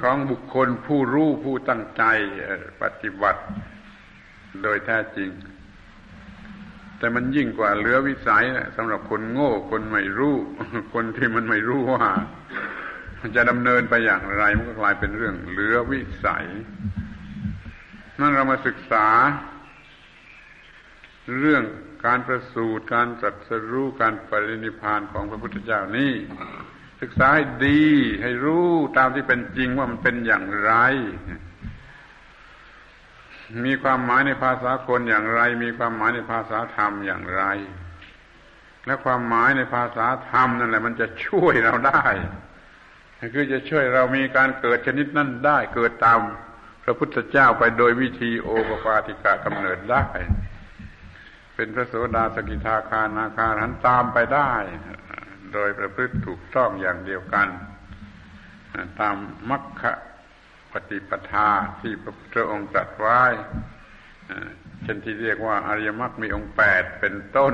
ของบุคคลผู้รู้ผู้ตั้งใจปฏิบัติโดยแท้จริงแต่มันยิ่งกว่าเหลือวิสัยสำหรับคนโง่คนไม่รู้คนที่มันไม่รู้ว่าจะดำเนินไปอย่างไรมันก็กลายเป็นเรื่องเหลือวิสัยนั่นเรามาศึกษาเรื่องการประสูติการตรัสรู้การปรินิพพานของพระพุทธเจ้านี้ศึกษาให้ดีให้รู้ตามที่เป็นจริงว่ามันเป็นอย่างไรมีความหมายในภาษาคนอย่างไรมีความหมายในภาษาธรรมอย่างไรและความหมายในภาษาธรรมนั่นแหละมันจะช่วยเราได้คือจะช่วยเรามีการเกิดชนิดนั้นได้เกิดตามพระพุทธเจ้าไปโดยวิธีโอปปาติกะกำเนิดได้เป็นพระโสดาสกิทาคานาคาหันตามไปได้โดยประพฤติถูกต้องอย่างเดียวกันตามมัคคปฏิปทาที่พระพุทธองค์ตรัสไว้เช่นที่เรียกว่าอริยมรรคมีองค์แปดเป็นต้น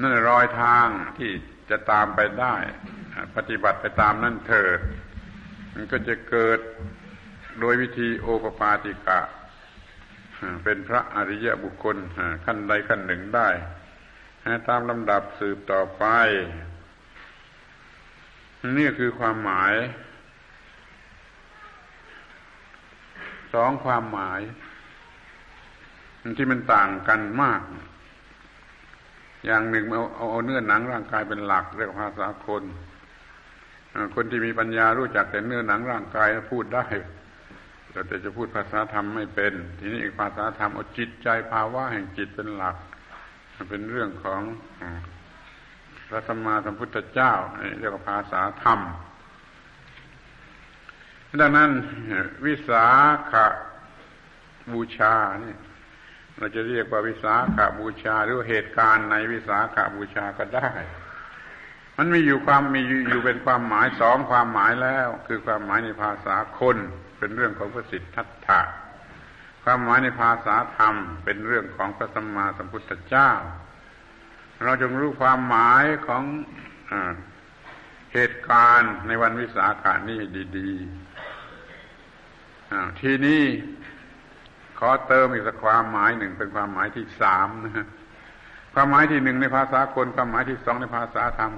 นั่นรอยทางที่จะตามไปได้ปฏิบัติไปตามนั่นเถิดมันก็จะเกิดโดยวิธีโอปปาติกะ เป็นพระอริยบุคคลขั้นใดขั้นหนึ่งได้ตามลำดับสืบต่อไปนี่คือความหมายสองความหมายที่มันต่างกันมากอย่างหนึ่งเอาเอาเอาเนื้อหนังร่างกายเป็นหลักเรียกภาษาคนคนที่มีปัญญารู้จักแต่เนื้อหนังร่างกายพูดได้แต่จะพูดภาษาธรรมไม่เป็นทีนี้อีกภาษาธรรมเอาจิตใจภาวะแห่งจิตเป็นหลักเป็นเรื่องของพระสัมมาสัมพุทธเจ้าเรียกว่าภาษาธรรมดังนั้นวิสาขบูชานี่เราจะเรียกว่าวิสาขบูชาหรือเหตุการณ์ในวิสาขบูชาก็ได้มันมีอยู่ความมีอยู่เป็นความหมายสองความหมายแล้วคือความหมายในภาษาคนเป็นเรื่องของพระสิทธัตถะความหมายในภาษาธรรมเป็นเรื่องของพระสัมมาสัมพุทธเจ้าเราจงรู้ความหมายของเหตุการณ์ในวันวิสาขะนี้ดีๆทีนี้ขอเติมอีกสักความหมายหนึ่งเป็นความหมายที่สามนะความหมายที่หนึ่งในภาษาคนความหมายที่สองในภาษาธรรม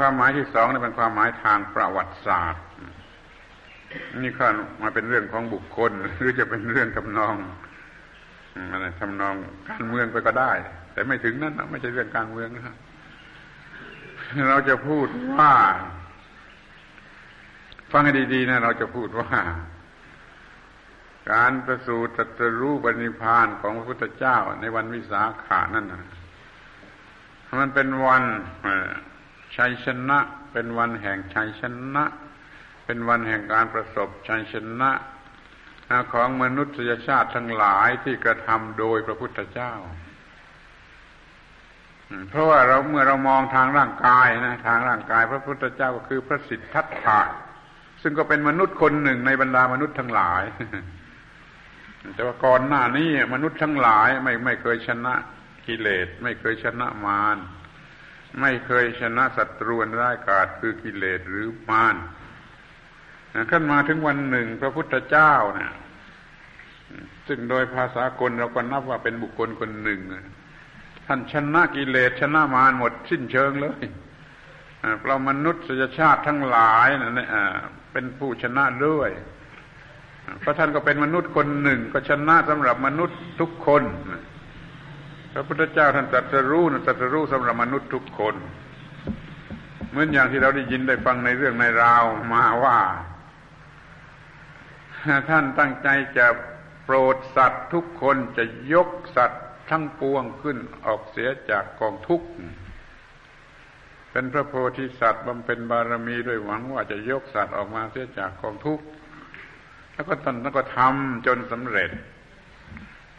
ความหมายที่สองนี่เป็นความหมายทางประวัติศาสตร์นี่ข้ามาเป็นเรื่องของบุคคลหรือจะเป็นเรื่องทำนองอะไรทำนองการเมืองไปก็ได้แต่ไม่ถึงนั้นนะไม่ใช่เรื่องการเมืองนะเราจะพูดว่าฟังให้ดีๆนะเราจะพูดว่าการประสูติตรัสรู้ปรินิพพานของพระพุทธเจ้าในวันวิสาขานั่นนะมันเป็นวันชัยชนะเป็นวันแห่งชัยชนะเป็นวันแห่งการประสบชัยชนะของมนุษยชาติทั้งหลายที่กระทำโดยพระพุทธเจ้าเพราะว่าเราเมื่อเรามองทางร่างกายนะทางร่างกายพระพุทธเจ้าก็คือพระสิทธัตถะซึ่งก็เป็นมนุษย์คนหนึ่งในบรรดามนุษย์ทั้งหลายแต่ว่าก่อนหน้านี้มนุษย์ทั้งหลายไม่ไม่เคยชนะกิเลสไม่เคยชนะมารไม่เคยชนะศัตรูร้ายกาจคือกิเลสหรือมารขึ้นมาถึงวันหนึ่งพระพุทธเจ้าเนี่ยซึ่งโดยภาษากลเราก็นับว่าเป็นบุคคลคนหนึ่งท่านชนะกิเลสชนะมารหมดสิ้นเชิงเลยเพราะมนุษยชาติทั้งหลายเนี่ยเป็นผู้ชนะด้วยเพราะท่านก็เป็นมนุษย์คนหนึ่งก็ชนะสำหรับมนุษย์ทุกคนพระพุทธเจ้าท่านตรัสรู้นะตรัสรู้สำหรับมนุษย์ทุกคนเหมือนอย่างที่เราได้ยินได้ฟังในเรื่องในราวมาว่าท่านตั้งใจจะโปรดสัตว์ทุกคนจะยกสัตว์ทั้งปวงขึ้นออกเสียจากกองทุกข์เป็นพระโพธิสัตว์บำเพ็ญบารมีด้วยหวังว่าจะยกสัตว์ออกมาเสียจากกองทุกข์แล้วก็ท่านก็ทำจนสำเร็จ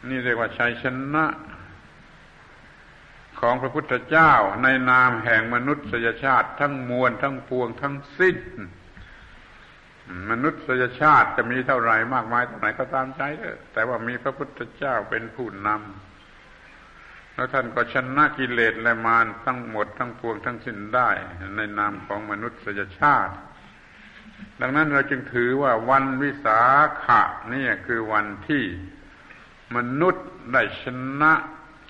นี่เรียกว่าชัยชนะของพระพุทธเจ้าในนามแห่งมนุษยชาติทั้งมวลทั้งปวงทั้งสิ้นมนุษยชาติจะมีเท่าไหร่มากมายเท่าไหร่ก็ตามใจเถอะแต่ว่ามีพระพุทธเจ้าเป็นผู้นำแล้วท่านก็ชนะกิเลสและมารทั้งหมดทั้งปวงทั้งสิ้นได้ในนามของมนุษยชาติดังนั้นเราจึงถือว่าวันวิสาขะนี่คือวันที่มนุษย์ได้ชนะ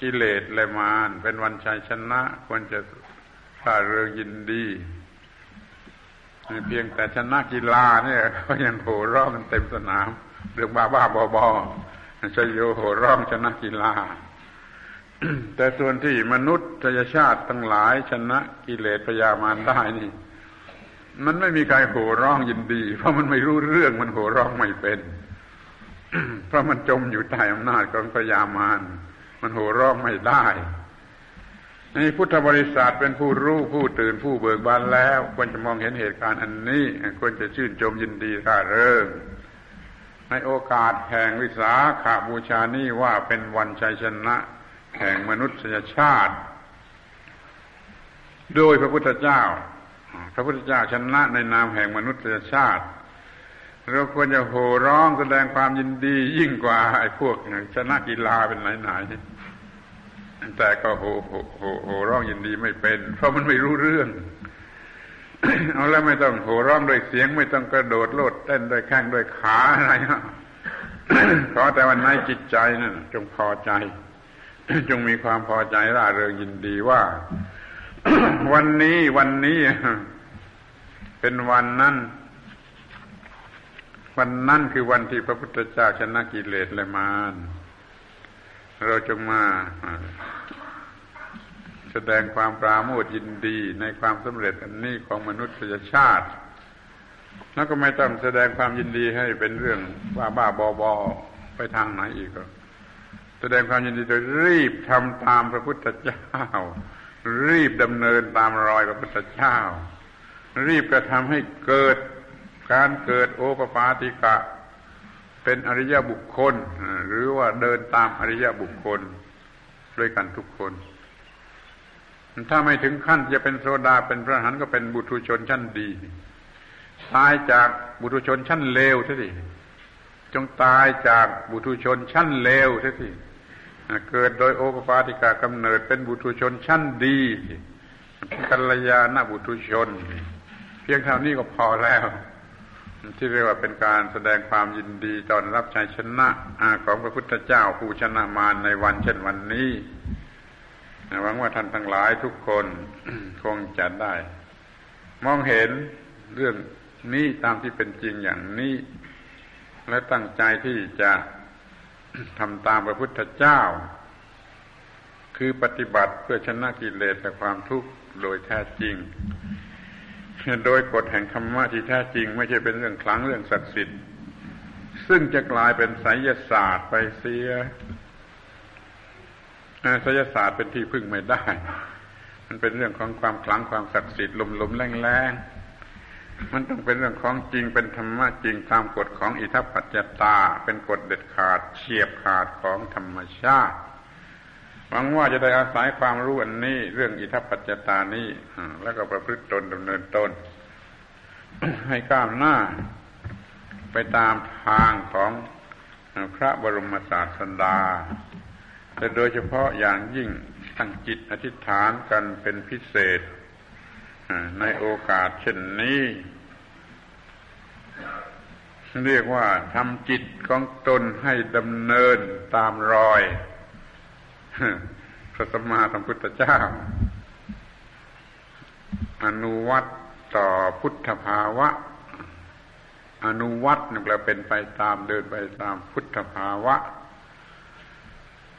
กิเลสและมารเป็นวันชัยชนะควรจะร่าเริงยินดีเพียงแต่ชนะกีฬาเนี่ยก็ยังโห่ร้องกันเต็มสนามเรื่องบ้าบ้าบอบอชโยโห่ร้องชนะกีฬา แต่ส่วนที่มนุษย์ชาติทั้งหลายชนะกิเลสพยามารได้นี่มันไม่มีใครโห่ร้องยินดีเพราะมันไม่รู้เรื่องมันโห่ร้องไม่เป็น เพราะมันจมอยู่ใต้อำนาจของพยามารมันโห่ร้องไม่ได้นี่พุทธบริษัทเป็นผู้รู้ผู้ตื่นผู้เบิกบานแล้วควรจะมองเห็นเหตุการณ์อันนี้ควรจะชื่นชมยินดีร่าเริงในโอกาสแห่งวิสาขบูชานี้ว่าเป็นวันชัยชนะแห่งมนุษยชาติโดยพระพุทธเจ้าพระพุทธเจ้าชนะในนามแห่งมนุษยชาติเราควรจะโห่ร้องแสดงความยินดียิ่งกว่าไอ้พวกชนะกีฬาเป็นไหนๆแต่ก็โหโหโหโหร้องยินดีไม่เป็นเพราะมันไม่รู้เรื่อง เอาแล้วไม่ต้องโหร้องด้วยเสียงไม่ต้องกระโดดโลดเต้นด้วยแข้งด้วยขาอะไร ขอแต่วันไหนจิตใจนั้นจงพอใจจงมีความพอใจร่าเริงยินดีว่า วันนี้วันนี้เป็นวันนั้นวันนั้นคือวันที่พระพุทธเจ้าชนะกิเลสและมารเราจงมาแสดงความปราโมทย์ยินดีในความสำเร็จอันนี้ของมนุษยชาติแล้วก็ไม่ต้องแสดงความยินดีให้เป็นเรื่องบ้าบ้าบอบอไปทางไหนอีกแสดงความยินดีโดยรีบทำตามพระพุทธเจ้ารีบดำเนินตามรอยพระพุทธเจ้ารีบกระทำให้เกิดการเกิดโอปปาติกะเป็นอริยบุคคลหรือว่าเดินตามอริยบุคคลด้วยกันทุกคนถ้าไม่ถึงขั้นจะเป็นโสดาเป็นพระอรหันต์ก็เป็นบุถุชนชั้นดีตายจากบุถุชนชั้นเลวซะทีจงตายจากบุถุชนชั้นเลวซะทีเกิดโดยโอปปาติกะกำเนิดเป็นบุถุชนชั้นดีกัลยาณบุถุชนเพียงเท่านี้ก็พอแล้วที่เรียกว่าเป็นการแสดงความยินดีต้อนรับชัยชนะของพระพุทธเจ้าผู้ชนะมารในวันเช่นวันนี้หวังว่าท่านทั้งหลายทุกคน คงจะได้มองเห็นเรื่องนี้ตามที่เป็นจริงอย่างนี้และตั้งใจที่จะทำตามพระพุทธเจ้าคือปฏิบัติเพื่อชนะกิเลสและความทุกข์โดยแท้จริงโดยกฎแห่งธรรมะที่แท้จริงไม่ใช่เป็นเรื่องคลังเรื่องศักดิ์สิทธิ์ซึ่งจะกลายเป็นไสยศาสตร์ไปเสียไสยศาสตร์เป็นที่พึ่งไม่ได้มันเป็นเรื่องของความคลังความศักดิ์สิทธิ์ลมๆแรงๆมันต้องเป็นเรื่องของจริงเป็นธรรมะจริงตามกฎของอิทัปปัจจตาเป็นกฎเด็ดขาดเฉียบขาดของธรรมชาติหวังว่าจะได้อาศัยความรู้อันนี้เรื่องอิทัปปัจจตานี้แล้วก็ประพฤติตนดำเนินตนให้ก้าวหน้าไปตามทางของพระบรมศาสดาแต่โดยเฉพาะอย่างยิ่งตั้งจิตอธิษฐานกันเป็นพิเศษในโอกาสเช่นนี้เรียกว่าทำจิตของตนให้ดำเนินตามรอยพระสัมมาสัมพุทธเจ้าอนุวัตต่อพุทธภาวะอนุวัตนี่แปลเป็นไปตามเดินไปตามพุทธภาวะ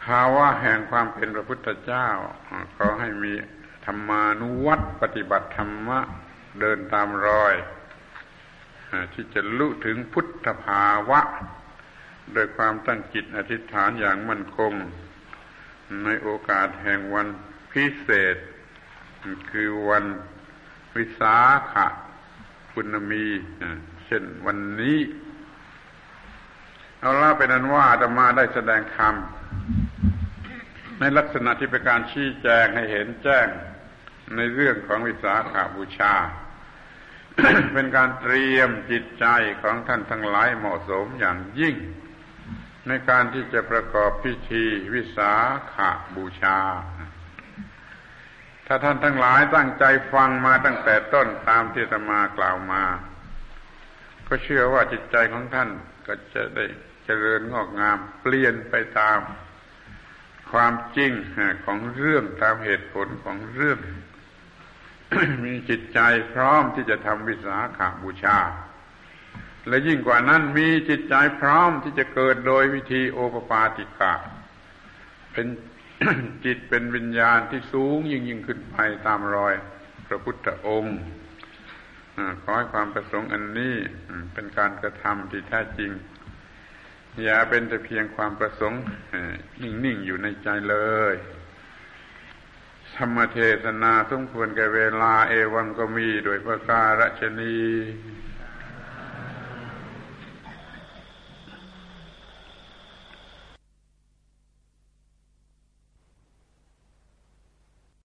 ภาวะแห่งความเป็นพระพุทธเจ้าขอให้มีธรรมานุวัตปฏิบัติธรรมะเดินตามรอยที่จะลุถึงพุทธภาวะโดยความตั้งจิตอธิษฐานอย่างมั่นคงในโอกาสแห่งวันพิเศษคือวันวิสาขบูณมีเช่นวันนี้เอาล่ะเป็นนั้นว่าอาตมาได้แสดงธรรมในลักษณะที่เป็นการชี้แจงให้เห็นแจ้งในเรื่องของวิสาขบูชา เป็นการเตรียมจิตใจของท่านทั้งหลายเหมาะสมอย่างยิ่งในการที่จะประกอบพิธีวิสาขบูชาถ้าท่านทั้งหลายตั้งใจฟังมาตั้งแต่ต้นตามที่อาตมากล่าวมาก็เชื่อว่าจิตใจของท่านก็จะได้เจริญงอกงามเปลี่ยนไปตามความจริงของเรื่องตามเหตุผลของเรื่อง มีจิตใจพร้อมที่จะทำวิสาขบูชาและยิ่งกว่านั้นมีจิตใจพร้อมที่จะเกิดโดยวิธีโอปปาติกะเป็น จิตเป็นวิญญาณที่สูงยิ่งยิ่งขึ้นไปตามรอยพระพุทธองค์ขอให้ความประสงค์อันนี้เป็นการกระทำที่แท้จริงอย่าเป็นแต่เพียงความประสงค์นิ่งๆอยู่ในใจเลยธรรมเทศนาสมควรแก่เวลาเอวังก็มีโดยประการฉะนี้